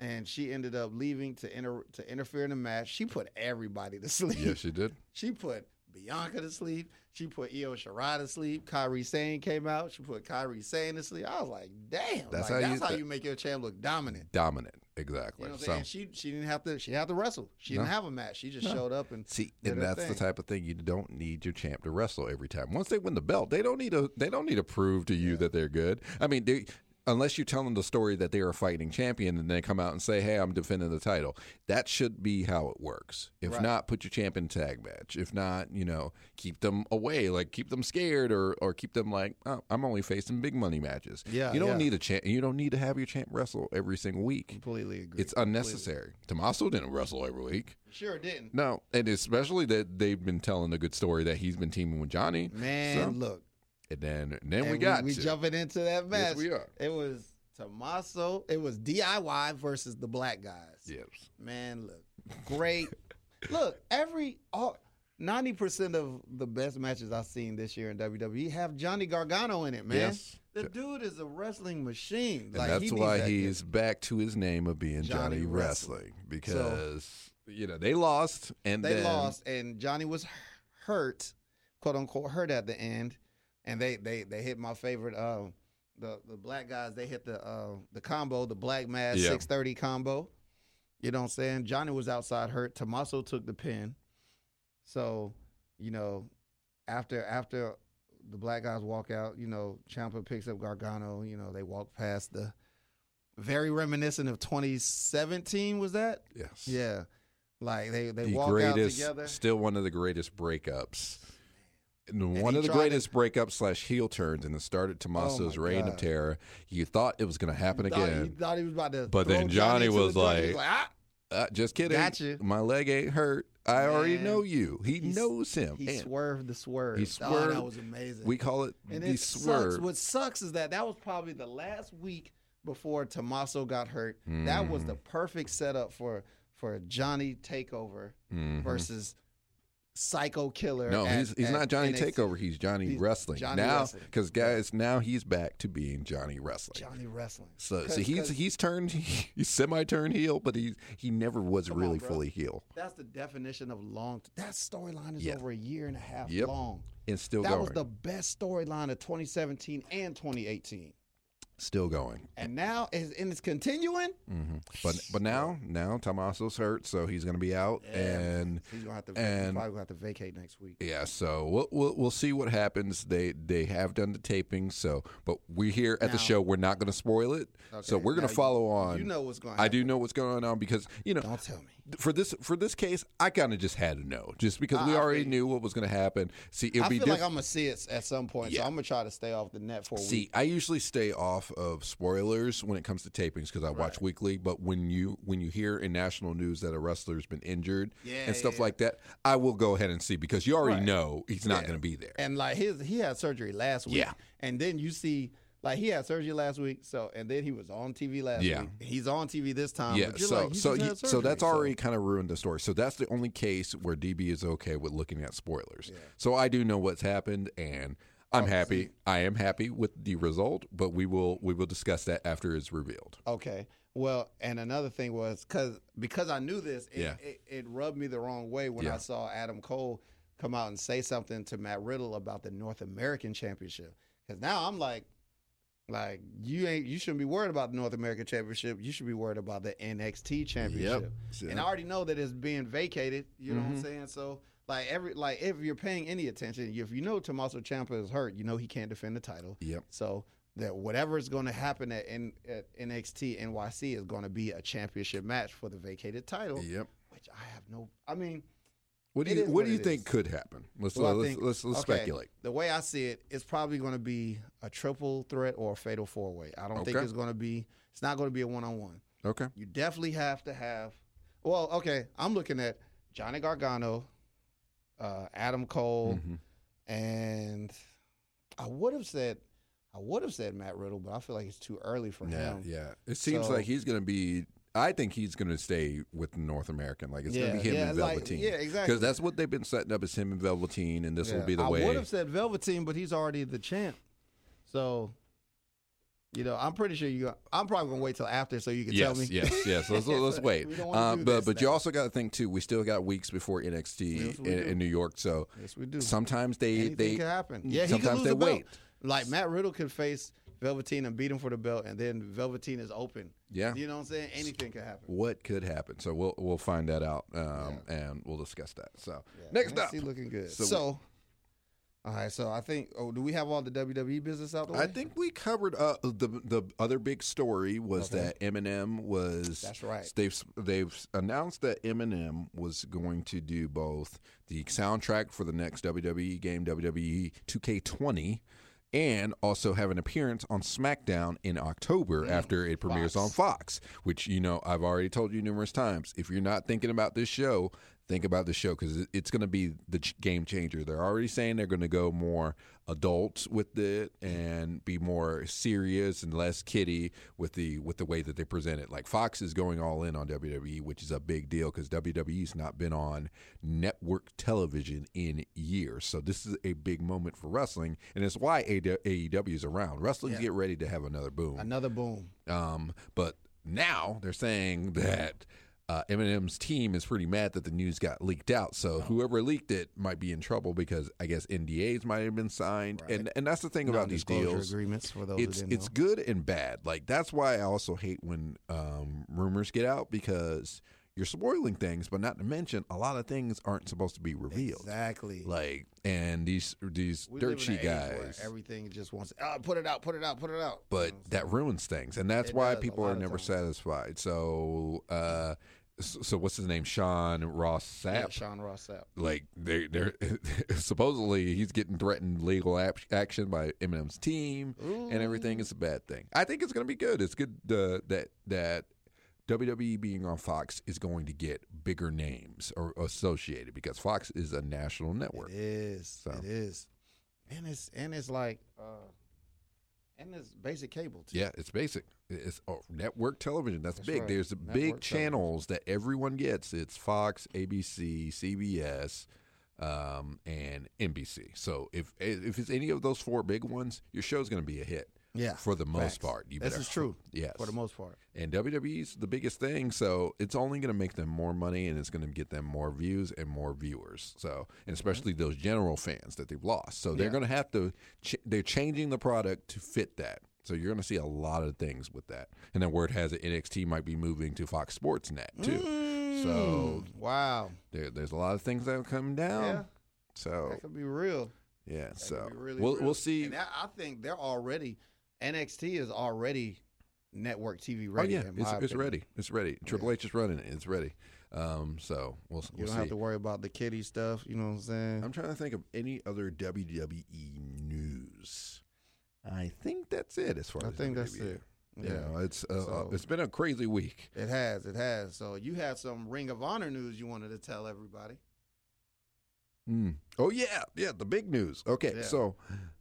and she ended up leaving to inter- to interfere in the match. She put everybody to sleep. Yeah, she did. She put Bianca to sleep. She put Io Shirai to sleep. Kairi Sane came out. She put Kairi Sane to sleep. I was like, damn. That's, like, how, that's you, how you make your champ look dominant. Dominant, exactly. You know what so, and she she didn't have to she had to wrestle. She no, didn't have a match. She just no. showed up and see. Did and that's thing. the type of thing you don't need your champ to wrestle every time. Once they win the belt, they don't need to they don't need to prove to you yeah. that they're good. I mean, they, unless you tell them the story that they are a fighting champion and they come out and say, hey, I'm defending the title. That should be how it works. If right. not, put your champ in tag match. If not, you know, keep them away, like keep them scared or or keep them like, oh, I'm only facing big money matches. Yeah, you don't yeah. need a champ. You don't need to have your champ wrestle every single week. Completely agree. It's unnecessary. Completely. Tommaso didn't wrestle every week. Sure didn't. No, and especially that they've been telling a good story that he's been teaming with Johnny. Man, so. look. And then, and then and we got we, we jumping into that match. Yes, we are. It was Tommaso. It was D I Y versus the black guys. Yes. Man, look, great. Look, every all ninety percent of the best matches I've seen this year in W W E have Johnny Gargano in it. Man, yes. The dude is a wrestling machine. And like, that's he why that he's gift. back to his name of being Johnny, Johnny Wrestling, Wrestling because so, you know they lost and they then, lost and Johnny was hurt, quote unquote, hurt at the end. And they, they they hit my favorite, uh, the the black guys. They hit the uh, the combo, the black mass yeah. six thirty combo. You know what I'm saying? Johnny was outside hurt. Tommaso took the pin. So, you know, after after the black guys walk out, you know, Ciampa picks up Gargano. You know, they walk past the very reminiscent of twenty seventeen. Was that? Yes. Yeah. Like they they the walk greatest, out together. Still one of the greatest breakups. And one of the greatest to... breakups slash heel turns, and it started Tommaso's oh reign God. of terror. You thought it was going to happen you thought, again. You thought he was about to. But then Johnny, Johnny was the like, like ah, uh, just kidding. Gotcha. My leg ain't hurt. I Man. already know you. He He's, knows him. He and swerved the swerve. He swerved. Oh, that was amazing. We call it and the it swerve. Sucks. What sucks is that that was probably the last week before Tommaso got hurt. Mm. That was the perfect setup for, for Johnny Takeover mm-hmm. versus Psycho Killer. No, at, he's he's not Johnny N X T. Takeover. He's Johnny he's Wrestling Johnny now, because guys, now he's back to being Johnny Wrestling. Johnny Wrestling. So, Cause, so he's cause, he's turned, he's semi turned heel, but he he never was really on, fully heel. That's the definition of long. That storyline is yeah. over a year and a half yep. long. It's still that going. That was the best storyline of twenty seventeen and twenty eighteen. Still going, and now is and it's continuing. Mm-hmm. But but now now Tommaso's hurt, so he's going to be out, yeah, and he's going to have to probably have to vacate next week. Yeah, so we'll, we'll we'll see what happens. They they have done the taping, so but we here at now, the show we're not going to spoil it. Okay, so we're going to follow on. You know what's going on. I do know what's going on because you know. Don't tell me. For this for this case, I kind of just had to know, just because we I already mean, knew what was going to happen. See, it'd I be feel diff- like I'm gonna see it at some point, yeah. so I'm gonna try to stay off the net for a see, week. See, I usually stay off of spoilers when it comes to tapings because I right. watch weekly. But when you when you hear in national news that a wrestler's been injured yeah, and stuff yeah. like that, I will go ahead and see because you already right. know he's not yeah. gonna be there. And like his he had surgery last week, yeah. and then you see. Like, he had surgery last week, so and then he was on T V last yeah. week. He's on T V this time. Yeah, but you're so like, so, you, so that's already so. kind of ruined the story. So that's the only case where D B is okay with looking at spoilers. Yeah. So I do know what's happened, and I'm Obviously. happy. I am happy with the result, but we will we will discuss that after it's revealed. Okay. Well, and another thing was, cause, because I knew this, it, yeah. it, it rubbed me the wrong way when yeah. I saw Adam Cole come out and say something to Matt Riddle about the North American Championship. Because now I'm like, Like you ain't, you shouldn't be worried about the North American Championship. You should be worried about the N X T Championship. Yep, sure. And I already know that it's being vacated. You know mm-hmm. what I'm saying? So, like every, like if you're paying any attention, if you know Tommaso Ciampa is hurt, you know he can't defend the title. Yep. So that whatever is going to happen at, N- at N X T N Y C is going to be a championship match for the vacated title. Yep. Which I have no. I mean, what do you what, what do you think is. could happen? Let's well, let's, think, let's let's okay, speculate. The way I see it, it's probably going to be a triple threat or a fatal four way. I don't okay. think it's going to be. It's not going to be a one on one. Okay. You definitely have to have. Well, okay. I'm looking at Johnny Gargano, uh, Adam Cole, mm-hmm. and I would have said I would have said Matt Riddle, but I feel like it's too early for yeah, him. Yeah. It seems so, like he's going to be. I think he's going to stay with North American. Like, it's yeah, going to be him yeah, and Velveteen. Like, yeah, exactly. Because that's what they've been setting up is him and Velveteen, and this yeah. will be the I way. I would have said Velveteen, but he's already the champ. So, you know, I'm pretty sure you – I'm probably going to wait till after so you can yes, tell me. Yes, yes, yes. Let's, let's wait. Um, but but you also got to think, too, we still got weeks before N X T yes, in, in New York. So yes, we do. Sometimes they – Anything they, can happen. Yeah, sometimes they wait. Like, Matt Riddle could face – Velveteen and beat him for the belt, and then Velveteen is open. Yeah, you know what I'm saying. Anything could happen. What could happen? So we'll we'll find that out, um, yeah. and we'll discuss that. So yeah. next N X T up, looking good. So, so All right, so I think, oh, do we have all the W W E business out the way? I think we covered uh, the the other big story was okay. that Eminem was. That's right. They've they've announced that Eminem was going to do both the soundtrack for the next W W E game, W W E two K twenty, and also have an appearance on SmackDown in October mm. after it premieres Fox. on Fox. Which, you know, I've already told you numerous times. If you're not thinking about this show, think about the show, because it's going to be the game changer. They're already saying they're going to go more adults with it and be more serious and less kiddie with the with the way that they present it. Like, Fox is going all in on W W E, which is a big deal because W W E's not been on network television in years. So this is a big moment for wrestling, and it's why A E W is around. Wrestling yeah. get ready to have another boom. Another boom. Um, but now they're saying that Uh, Eminem's team is pretty mad that the news got leaked out, so whoever leaked it might be in trouble because I guess N D As might have been signed, right. and and that's the thing about these deals. Agreements for those it's it's know. good and bad. Like, that's why I also hate when um, rumors get out, because you're spoiling things, but not to mention a lot of things aren't supposed to be revealed. Exactly. Like, and these these we dirt sheet guys, everything just wants oh, put it out, put it out, put it out. But you know that ruins things, and that's it why does, people are never times. satisfied. So. Uh, So what's his name? Sean Ross Sapp. Yeah, Sean Ross Sapp. Like, they, they're supposedly he's getting threatened legal ap- action by Eminem's team Ooh. and everything. It's a bad thing. I think it's going to be good. It's good uh, that that W W E being on Fox is going to get bigger names or associated, because Fox is a national network. It is. So. It is. And it's and it's like. Uh... And it's basic cable, too. Yeah, it's basic. It's oh, network television. That's, That's big. Right. There's network big channels television. that everyone gets. It's Fox, A B C, C B S, um, and N B C. So if if it's any of those four big ones, your show's going to be a hit. Yeah, for the most Facts. part. You better, this is true. Yes. For the most part. And W W E's the biggest thing, so it's only going to make them more money, and it's going to get them more views and more viewers. So, and especially mm-hmm. those general fans that they've lost. So they're yeah. going to have to ch- – they're changing the product to fit that. So you're going to see a lot of things with that. And then word has it N X T might be moving to Fox Sports Net too. Mm, so wow. There, there's a lot of things that are coming down. Yeah. So that could be real. Yeah. That so really we'll, real. we'll see. And I, I think they're already – N X T is already network T V ready. Oh, yeah, it's, it's ready. It's ready. Triple yeah. H is running it. It's ready. Um, so we'll, we'll You don't see. have to worry about the kiddie stuff. You know what I'm saying? I'm trying to think of any other W W E news. I think that's it as far I as I think W W E. That's it. Yeah, you know, it's uh, so, it's been a crazy week. It has. It has. So you have some Ring of Honor news you wanted to tell everybody. Mm. Oh, yeah. Yeah, the big news. Okay, yeah. so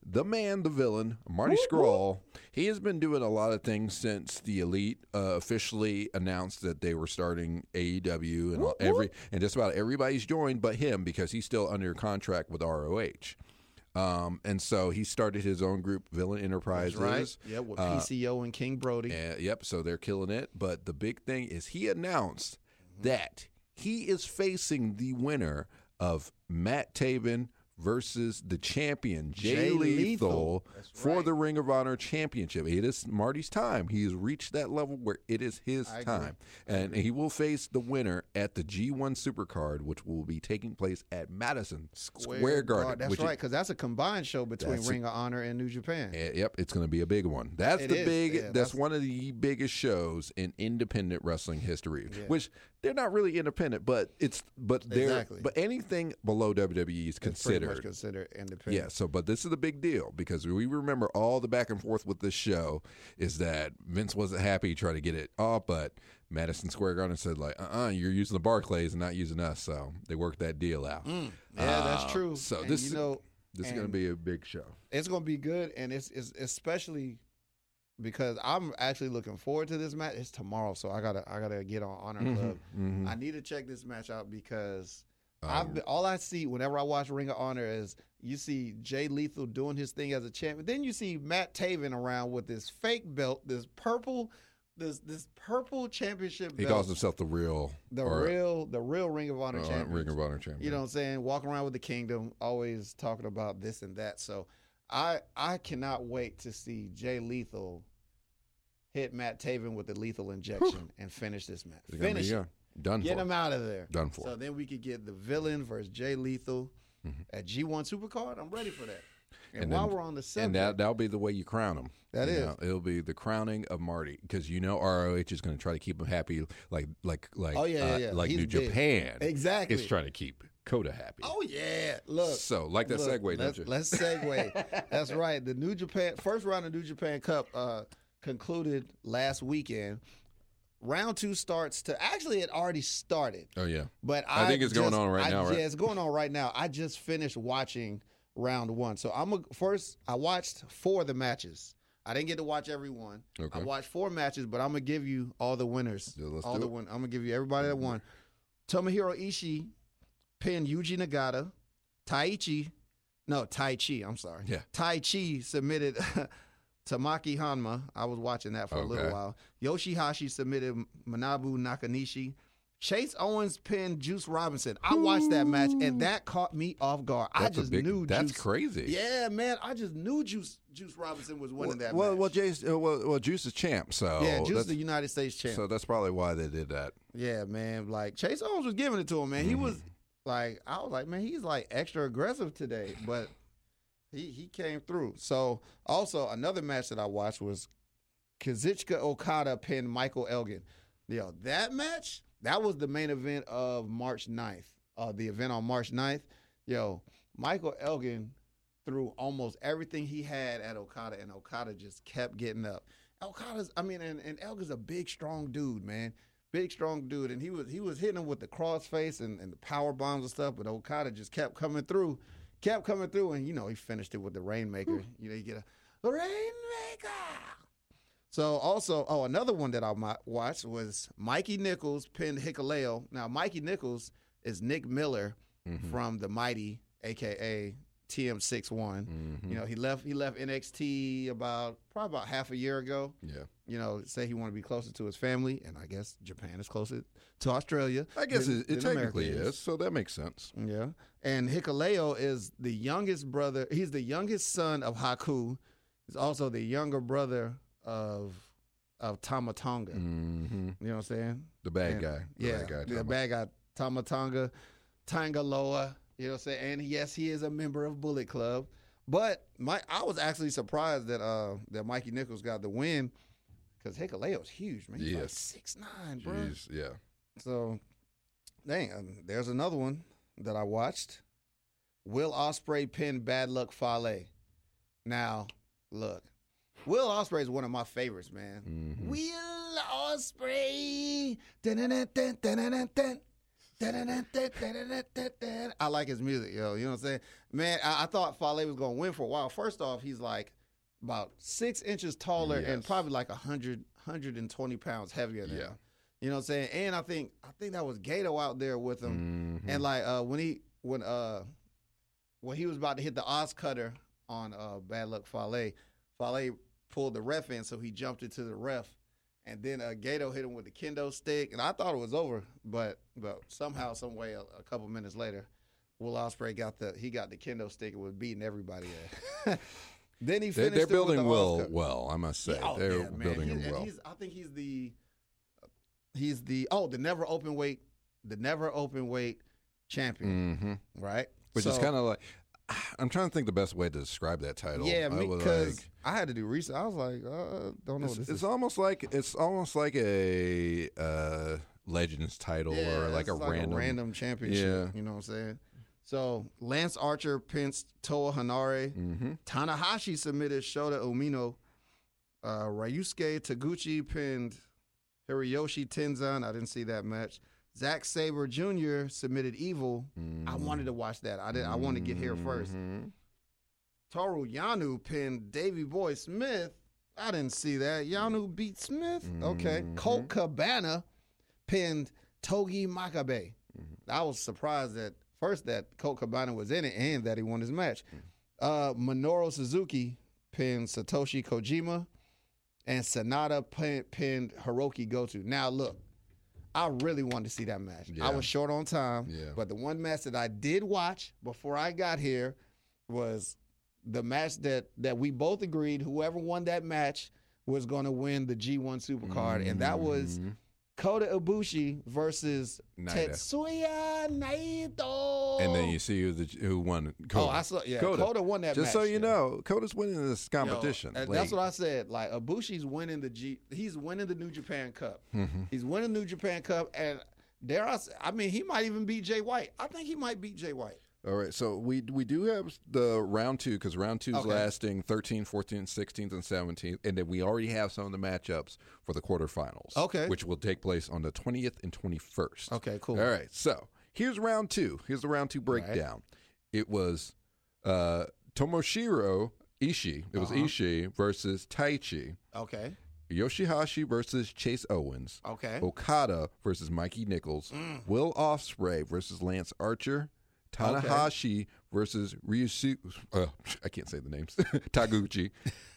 the man, the villain, Marty Scurll, he has been doing a lot of things since the Elite uh, officially announced that they were starting A E W, and all, every and just about everybody's joined but him, because he's still under contract with R O H. Um, and so he started his own group, Villain Enterprises. Right. Yeah, with uh, P C O and King Brody. And, yep, so they're killing it. But the big thing is he announced mm-hmm. that he is facing the winner of Matt Taven versus the champion, Jay, Jay Lethal, Lethal. for right. the Ring of Honor Championship. It is Marty's time. He has reached that level where it is his I time. Agree. And he will face the winner at the G one Supercard, which will be taking place at Madison Square, Square Garden. Oh, that's which right, because that's a combined show between Ring of Honor and New Japan. It, yep, it's going to be a big one. That's it the is, big. Yeah, that's, that's one of the biggest shows in independent wrestling history, yeah. which they're not really independent, but it's but they're exactly. but anything below W W E is considered. Much considered independent. Yeah, so but this is a big deal, because we remember all the back and forth with this show is that Vince wasn't happy trying to get it off, but Madison Square Garden said, like, uh-uh, you're using the Barclays and not using us, so they worked that deal out. Mm, yeah, uh, that's true. So and this, you know, this is going to be a big show. It's going to be good, and it's, it's especially because I'm actually looking forward to this match. It's tomorrow, so I gotta I gotta get on Honor mm-hmm, Club. Mm-hmm. I need to check this match out, because I've been, all I see whenever I watch Ring of Honor is you see Jay Lethal doing his thing as a champion. Then you see Matt Taven around with this fake belt, this purple, this this purple championship belt. He calls himself the real, the real, the real Ring of Honor uh, champion. Ring of Honor champion. You know what I'm saying? Walking around with the kingdom, always talking about this and that. So I I cannot wait to see Jay Lethal hit Matt Taven with the lethal injection Whew. and finish this match. It's finish it. Done Get for. Get him out of there. Done for. So then we could get the villain versus Jay Lethal. mm-hmm. at G one Supercard. I'm ready for that. And, and while then, we're on the subject, and that, that'll be the way you crown them. That you is, know, it'll be the crowning of Marty, because you know R O H is going to try to keep him happy, like like like oh, yeah, uh, yeah. like He's New dead. Japan exactly is trying to keep Kota happy. Oh yeah, look. So like that look, segue, let's, don't you? Let's segue. That's right. The New Japan first round of New Japan Cup uh, concluded last weekend. Round two starts to actually it already started. Oh yeah, but I, I think it's just, going on right I, now. Right? Yeah, it's going on right now. I just finished watching round one. So I'm a, first, I watched four of the matches. I didn't get to watch every one. Okay. I watched four matches, but I'm going to give you all the winners. Yeah, let's all do the it. Win- I'm going to give you everybody that won. Tomohiro Ishii pinned Yuji Nagata. Taichi, no, Taichi, I'm sorry. Yeah. Taichi submitted Tamaki Hanma. I was watching that for okay. a little while. Yoshihashi submitted Manabu Nakanishi. Chase Owens pinned Juice Robinson. I watched that match, and that caught me off guard. That's I just big, knew that's Juice. That's crazy. Yeah, man. I just knew Juice Juice Robinson was winning well, that well, match. Well, Jay's, uh, well, well, Juice is champ, so. Yeah, Juice is the United States champ. So that's probably why they did that. Yeah, man. Like, Chase Owens was giving it to him, man. Mm-hmm. He was, like, I was like, man, he's, like, extra aggressive today, but he, he came through. So, also, another match that I watched was Kazuchika Okada pinned Michael Elgin. Yo, that match? That was the main event of March ninth, uh, the event on March ninth. Yo, Michael Elgin threw almost everything he had at Okada, and Okada just kept getting up. Okada's, I mean, and, and Elgin's a big, strong dude, man. Big, strong dude. And he was he was hitting him with the crossface and, and the power bombs and stuff, but Okada just kept coming through, kept coming through, and, you know, he finished it with the Rainmaker. Ooh. You know, you get a Rainmaker. So, also, oh, another one that I watched was Mikey Nichols pinned Hikuleo. Now, Mikey Nichols is Nick Miller mm-hmm. from The Mighty, a k a. T M sixty-one. Mm-hmm. You know, he left he left N X T about probably about half a year ago. Yeah. You know, say he wanted to be closer to his family, and I guess Japan is closer to Australia. I guess than, it, it technically is. is, so that makes sense. Yeah. And Hikuleo is the youngest brother. He's the youngest son of Haku. He's also the younger brother of of Tama Tonga. Mm-hmm. You know what I'm saying? The bad and, guy. The yeah, bad guy, the bad guy, Tama Tonga, Tanga Loa, you know what I'm saying? And yes, he is a member of Bullet Club. But my, I was actually surprised that uh, that Mikey Nichols got the win, because Hikuleo's huge, man. He's yes. like six nine, bro. Jeez, yeah. So, dang, there's another one that I watched. Will Ospreay pinned Bad Luck Fale. Now, look. Will Ospreay is one of my favorites, man. Mm-hmm. Will Ospreay. I like his music, yo. You know what I'm saying? Man, I, I thought Fale was going to win for a while. First off, he's like about six inches taller yes. and probably like one hundred, one hundred twenty pounds heavier than yeah. him. You know what I'm saying? And I think I think that was Gato out there with him. Mm-hmm. And like uh, when he when uh when he was about to hit the Oz Cutter on uh, Bad Luck Fale, Fale pulled the ref in, so he jumped into the ref, and then uh, Gato hit him with the kendo stick, and I thought it was over, but but somehow, some way, a, a couple minutes later, Will Ospreay got the he got the kendo stick and was beating everybody up. Then he finished. They're, they're building with the Will well, I must say. Oh, they're yeah, building him well. He's, I think he's the he's the oh the never open weight the never open weight champion, mm-hmm. right? Which so, is kind of like. I'm trying to think the best way to describe that title. Yeah, because I, like, I had to do research. I was like, uh, don't know. It's, what this it's is. almost like it's almost like a uh, Legends title yeah, or like, a, like random, a random championship. Yeah. You know what I'm saying? So Lance Archer pinched Toa Hanare. Mm-hmm. Tanahashi submitted Shota Umino. Uh, Ryusuke Taguchi pinned Hiroshi Tenzan. I didn't see that match. Zack Sabre Junior submitted Evil. Mm-hmm. I wanted to watch that. I did. I wanted to get here first. Mm-hmm. Toru Yano pinned Davey Boy Smith. I didn't see that. Yano beat Smith. Mm-hmm. Okay. Colt Cabana pinned Togi Makabe. Mm-hmm. I was surprised that first that Colt Cabana was in it and that he won his match. Uh, Minoru Suzuki pinned Satoshi Kojima, and Sanada pin, pinned Hiroki Goto. Now look. I really wanted to see that match. Yeah. I was short on time, yeah. but the one match that I did watch before I got here was the match that, that we both agreed whoever won that match was going to win the G one Supercard, mm-hmm. and that was Kota Ibushi versus Naito. Tetsuya Naito. And then you see who, the, who won. Kota. Oh, I saw. Yeah, Kota, Kota won that. Just match, so you yeah. know, Kota's winning this competition. Yo, that's what I said. Like Ibushi's winning the G. He's winning the New Japan Cup. Mm-hmm. He's winning the New Japan Cup, and dare I say, I mean, he might even beat Jay White. I think he might beat Jay White. All right, so we we do have the round two, because round two is okay. lasting thirteenth, fourteenth, sixteenth, and seventeenth, and then we already have some of the matchups for the quarterfinals, okay, which will take place on the twentieth and twenty-first. Okay, cool. All right, so here's round two. Here's the round two breakdown. Right. It was uh, Tomohiro Ishii. It was uh-huh. Ishii versus Taichi. Okay. Yoshihashi versus Chase Owens. Okay. Okada versus Mikey Nichols. Mm. Will Ospreay versus Lance Archer. Tanahashi okay. versus Ryusuke, uh, I can't say the names, Taguchi,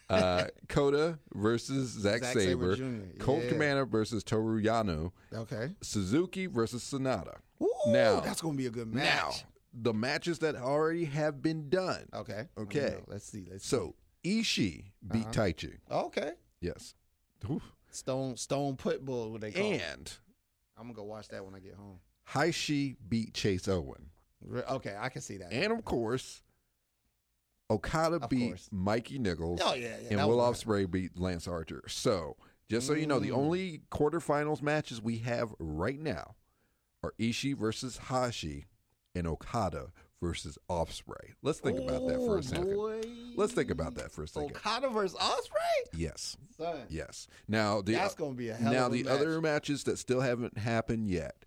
uh, Kota versus Zack, Zack Sabre, Sabre Junior Colt yeah. Cabana versus Toru Yano, okay. Suzuki versus Sonata. Ooh, now, that's going to be a good match. Now, the matches that already have been done. Okay. Okay. Oh, no. Let's see. Let's so, Ishii beat uh-huh. Taichi. Okay. Yes. Oof. Stone Stone Pitbull, what they call it. And I'm going to go watch that when I get home. Hayashi beat Chase Owen. Okay, I can see that. And of course, Okada of beat course. Mikey Nichols. Oh yeah, yeah and Will Ospreay right. beat Lance Archer. So, just so mm. you know, the only quarterfinals matches we have right now are Ishii versus Hashi and Okada versus Ospreay. Let's think oh, about that for a second. Boy. Let's think about that for a second. Okada versus Ospreay? Yes. Son. Yes. Now the that's gonna be a hell now of a the match. Other matches that still haven't happened yet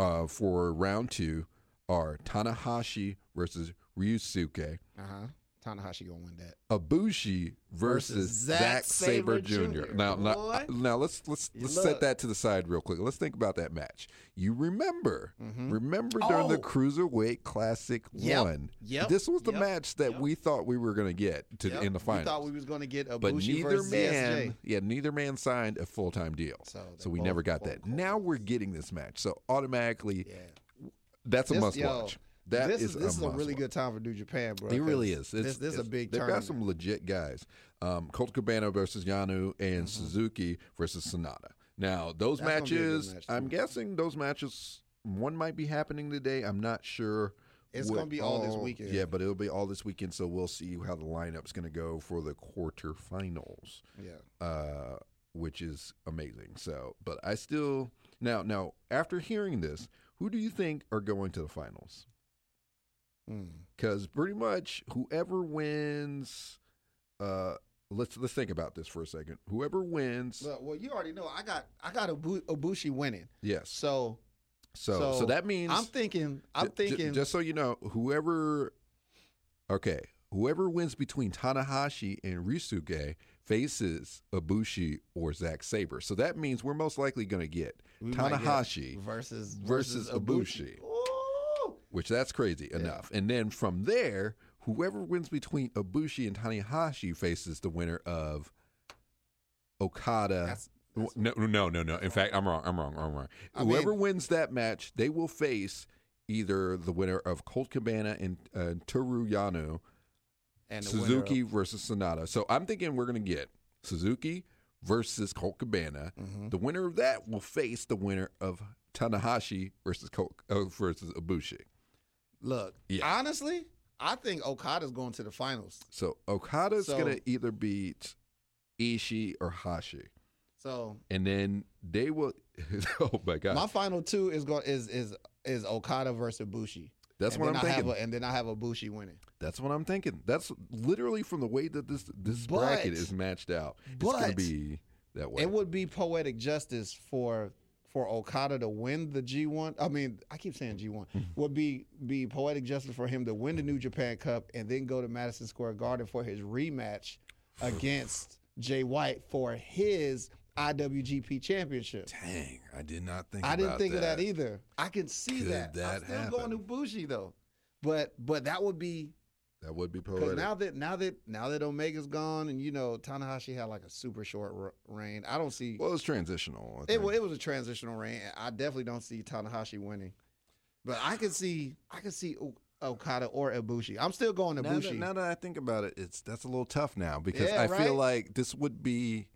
uh, for round two. Are Tanahashi versus Ryusuke. Uh-huh. Tanahashi gonna win that. Ibushi versus, versus Zack, Zack Sabre Junior Junior Now, now, now let's let's you let's look. set that to the side real quick. Let's think about that match. You remember, mm-hmm. remember oh. during the Cruiserweight Classic yep. one, yep. this was the yep. match that yep. we thought we were gonna get to yep. in the finals. We thought we was gonna get Ibushi but neither versus man, C S J. Yeah, neither man signed a full time deal, so, so we both, never got that. Course. Now we're getting this match, so automatically. Yeah. That's a this, must yo, watch. That this, is this a is a really watch. Good time for New Japan, bro. It really is. It's, this, this it's, is a big. They've tournament. Got some legit guys. Um, Colt Cabana versus Yano and mm-hmm. Suzuki versus Sonata. Now those That's matches, match, I'm guessing those matches. One might be happening today. I'm not sure. It's going to be all, all this weekend. Yeah, but it'll be all this weekend. So we'll see how the lineup's going to go for the quarterfinals. Yeah, uh, which is amazing. So, but I still now now after hearing this. Who do you think are going to the finals? Because mm. pretty much whoever wins, uh, let's let's think about this for a second. Whoever wins, well, well you already know I got I got Ibushi winning. Yes. So, so, so, so that means I'm thinking I'm j- thinking j- just so you know whoever, okay, whoever wins between Tanahashi and Ryusuke faces Ibushi or Zack Sabre. So that means we're most likely going to get we Tanahashi get versus, versus versus Ibushi, Ibushi. Which that's crazy yeah. enough. And then from there, whoever wins between Ibushi and Tanahashi faces the winner of Okada. That's, that's no, no, no, no. In fact, I'm wrong. I'm wrong. I'm wrong. I whoever mean, wins that match, they will face either the winner of Colt Cabana and uh, Toru Yano. And Suzuki versus Sonata. So I'm thinking we're going to get Suzuki versus Colt Cabana. Mm-hmm. The winner of that will face the winner of Tanahashi versus Colt, uh, versus Ibushi. Look, yeah. honestly, I think Okada's going to the finals. So Okada's so, going to either beat Ishii or Hashi. So and then they will. Oh my God! My final two is going is is is Okada versus Ibushi. That's and what I'm I thinking. Have a, and then I have Ibushi winning. That's what I'm thinking. That's literally from the way that this this but, bracket is matched out. It's going to be that way. It would be poetic justice for for Okada to win the G one. I mean, I keep saying G one. Would be be poetic justice for him to win the New Japan Cup and then go to Madison Square Garden for his rematch against Jay White for his I W G P Championship. Dang, I did not think I about that. I didn't think that. of that either. I can see Could that. that. I'm still happen? going to Ibushi though. But but that would be that would be poetic. Now that now that now that Omega's gone and you know Tanahashi had like a super short reign. I don't see Well, it was transitional. It was, it was a transitional reign. I definitely don't see Tanahashi winning. But I can see I can see Okada or Ibushi. I'm still going to Ibushi. Now, now that I think about it, it's that's a little tough now because yeah, I right? feel like this would be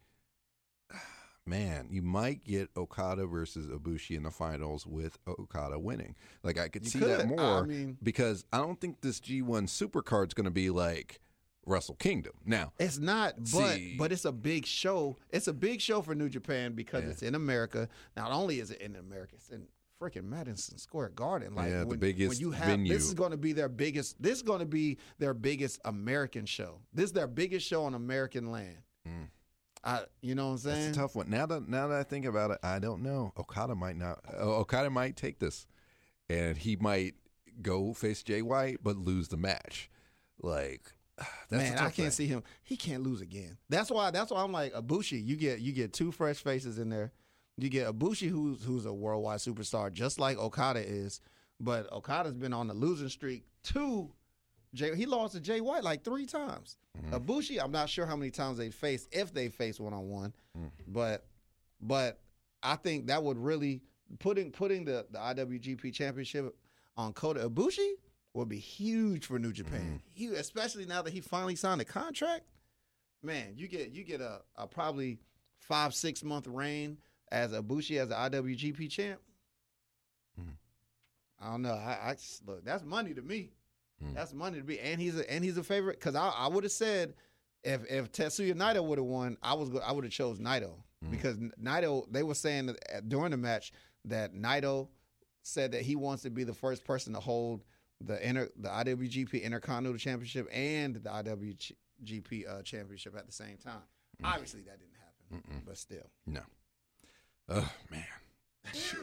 man, you might get Okada versus Ibushi in the finals with Okada winning. Like, I could you see could. that more I mean, because I don't think this G one Supercard is going to be like Wrestle Kingdom. Now, it's not, but see. but it's a big show. It's a big show for New Japan because yeah. it's in America. Not only is it in America, it's in freaking Madison Square Garden. Like yeah, when, the biggest when you have, venue. This is going to be their biggest. This is going to be their biggest American show. This is their biggest show on American land. Mm. I, you know what I'm saying? That's a tough one. Now that now that I think about it, I don't know. Okada might not. Uh, Okada might take this, and he might go face Jay White, but lose the match. Like, that's man, I can't thing. see him. He can't lose again. That's why. That's why I'm like Ibushi. You get you get two fresh faces in there. You get Ibushi, who's who's a worldwide superstar, just like Okada is. But Okada's been on the losing streak too. Jay, he lost to Jay White like three times. Mm-hmm. Ibushi, I'm not sure how many times they faced, if they faced one-on-one. Mm-hmm. But but I think that would really, putting putting the, the I W G P Championship on Kota Ibushi would be huge for New Japan. Mm-hmm. He, especially now that he finally signed a contract. Man, you get you get a, a probably five, six-month reign as Ibushi as the I W G P champ. Mm-hmm. I don't know. I, I look, that's money to me. Mm. That's money to be, and he's a, and he's a favorite. Because I, I would have said, if if Tetsuya Naito would have won, I was go, I would have chose Naito mm. because Naito. They were saying that during the match that Naito said that he wants to be the first person to hold the inter, the I W G P Intercontinental Championship and the I W G P uh, Championship at the same time. Mm. Obviously, that didn't happen, Mm-mm. but still, no. Oh man.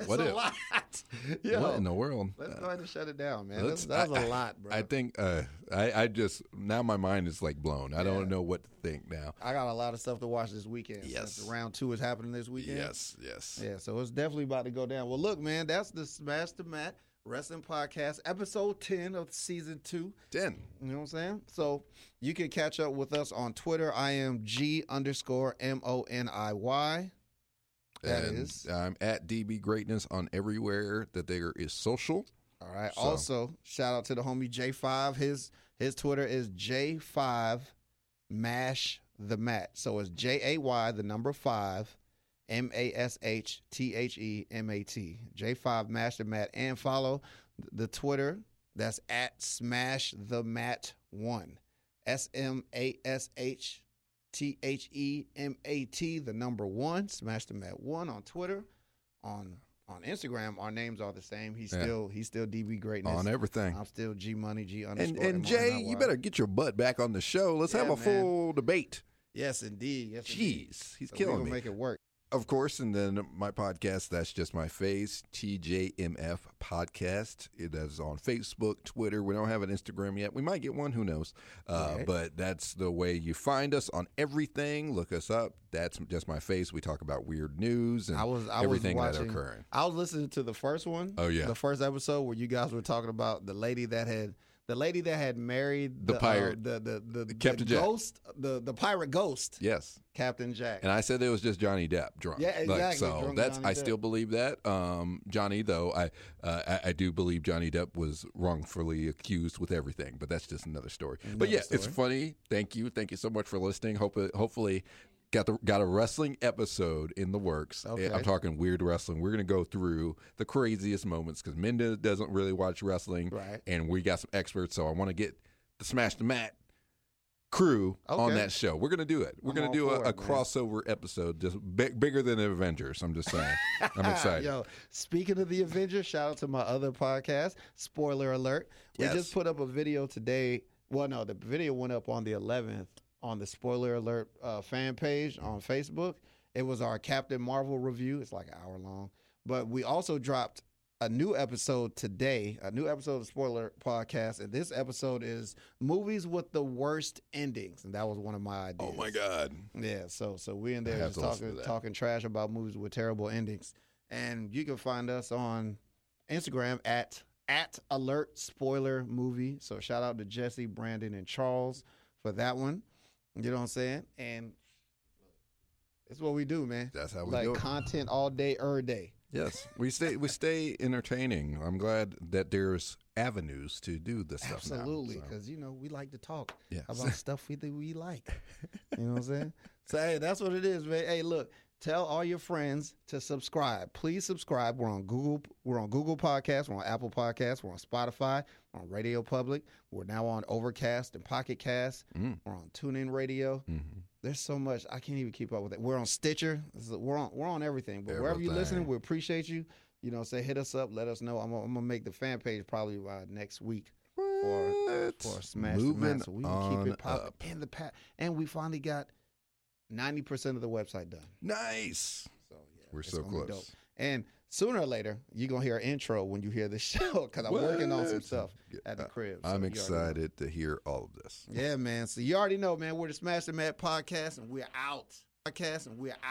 What a lot. Yo, what in the world? Let's go ahead and shut it down, man. That's, that was I, a lot, bro. I think uh, I, I just now my mind is like blown. I yeah. don't know what to think now. I got a lot of stuff to watch this weekend. Yes, since round two is happening this weekend. Yes, yes, yeah. So it's definitely about to go down. Well, look, man, that's the Smash the Mat Wrestling Podcast, episode ten of season two. Ten. You know what I'm saying? So you can catch up with us on Twitter. I am G underscore M O N I Y. That and is. I'm at D B Greatness on everywhere that there is social. All right. So. Also, shout out to the homie J five. His his Twitter is J five Mash the Mat. So it's J A Y the number five M A S H T H E M A T. J five Mash the Mat, and follow the Twitter. That's at Smash the Mat one. S M A S H. T H E M A T, the number one, Smash the Mat one on Twitter. On on Instagram, our names are the same. He's yeah. still he's still D B Greatness. On everything. I'm still G Money, G underscore. And, and Jay, you better get your butt back on the show. Let's yeah, have a man. full debate. Yes, indeed. Yes, Jeez, indeed. he's so killing me. Make it work. Of course, and then my podcast, That's Just My Face, T J M F Podcast. It is on Facebook, Twitter. We don't have an Instagram yet. We might get one. Who knows? Uh, right. But that's the way you find us on everything. Look us up. That's Just My Face. We talk about weird news and I was, I everything was watching, that occurring. I was listening to the first one. Oh, yeah. The first episode where you guys were talking about the lady that had... The lady that had married the, the pirate, uh, the, the, the, the Captain the Jack. ghost, the, the pirate ghost. Yes, Captain Jack. And I said it was just Johnny Depp drunk. Yeah, exactly. Like, so drunk that's Johnny I Depp. still believe that. Um, Johnny, though, I, uh, I I do believe Johnny Depp was wrongfully accused with everything, but that's just another story. Another but yeah, story. It's funny. Thank you, thank you so much for listening. Hope hopefully. Got the got a wrestling episode in the works. Okay. I'm talking weird wrestling. We're going to go through the craziest moments because Minda doesn't really watch wrestling. Right. And we got some experts, so I want to get the Smash the Mat crew okay. on that show. We're going to do it. We're going to do a, it, a crossover episode, just big, bigger than the Avengers. I'm just saying. I'm excited. Yo, speaking of the Avengers, shout out to my other podcast, Spoiler Alert. We yes. just put up a video today. Well, no, the video went up on the eleventh. On the Spoiler Alert uh, fan page on Facebook. It was our Captain Marvel review. It's like an hour long. But we also dropped a new episode today, a new episode of Spoiler Podcast. And this episode is movies with the worst endings. And that was one of my ideas. Oh, my God. Yeah, so so we're in there just talking, talking trash about movies with terrible endings. And you can find us on Instagram at, at Alert Spoiler Movie. So shout out to Jesse, Brandon, and Charles for that one. You know what I'm saying? And it's what we do, man. That's how we like do it. Like content all day, er day. Yes. We stay we stay entertaining. I'm glad that there's avenues to do this Absolutely, stuff. Absolutely, because, so. you know, we like to talk yes. about stuff we think we like. You know what I'm saying? So, hey, that's what it is, man. Hey, look, Tell all your friends to subscribe. Please subscribe. We're on Google. We're on Google Podcasts. We're on Apple Podcasts. We're on Spotify. We're on Radio Public. We're now on Overcast and Pocket Cast. Mm. We're on TuneIn Radio. Mm-hmm. There's so much. I can't even keep up with it. We're on Stitcher. We're on. We're on everything. But everything. Wherever you're listening, we appreciate you. You know, say hit us up. Let us know. I'm gonna, I'm gonna make the fan page probably uh, next week. Or for Smash the Mat, so we can keep it popping in the past. And we finally got ninety percent of the website done. Nice. So yeah, we're so close. And sooner or later, you're going to hear an intro when you hear the show because I'm what? working on some stuff at the crib. So I'm excited to hear all of this. Yeah, man. So you already know, man. We're the Smash the Mat podcast, and we're out. Podcast, and we're out.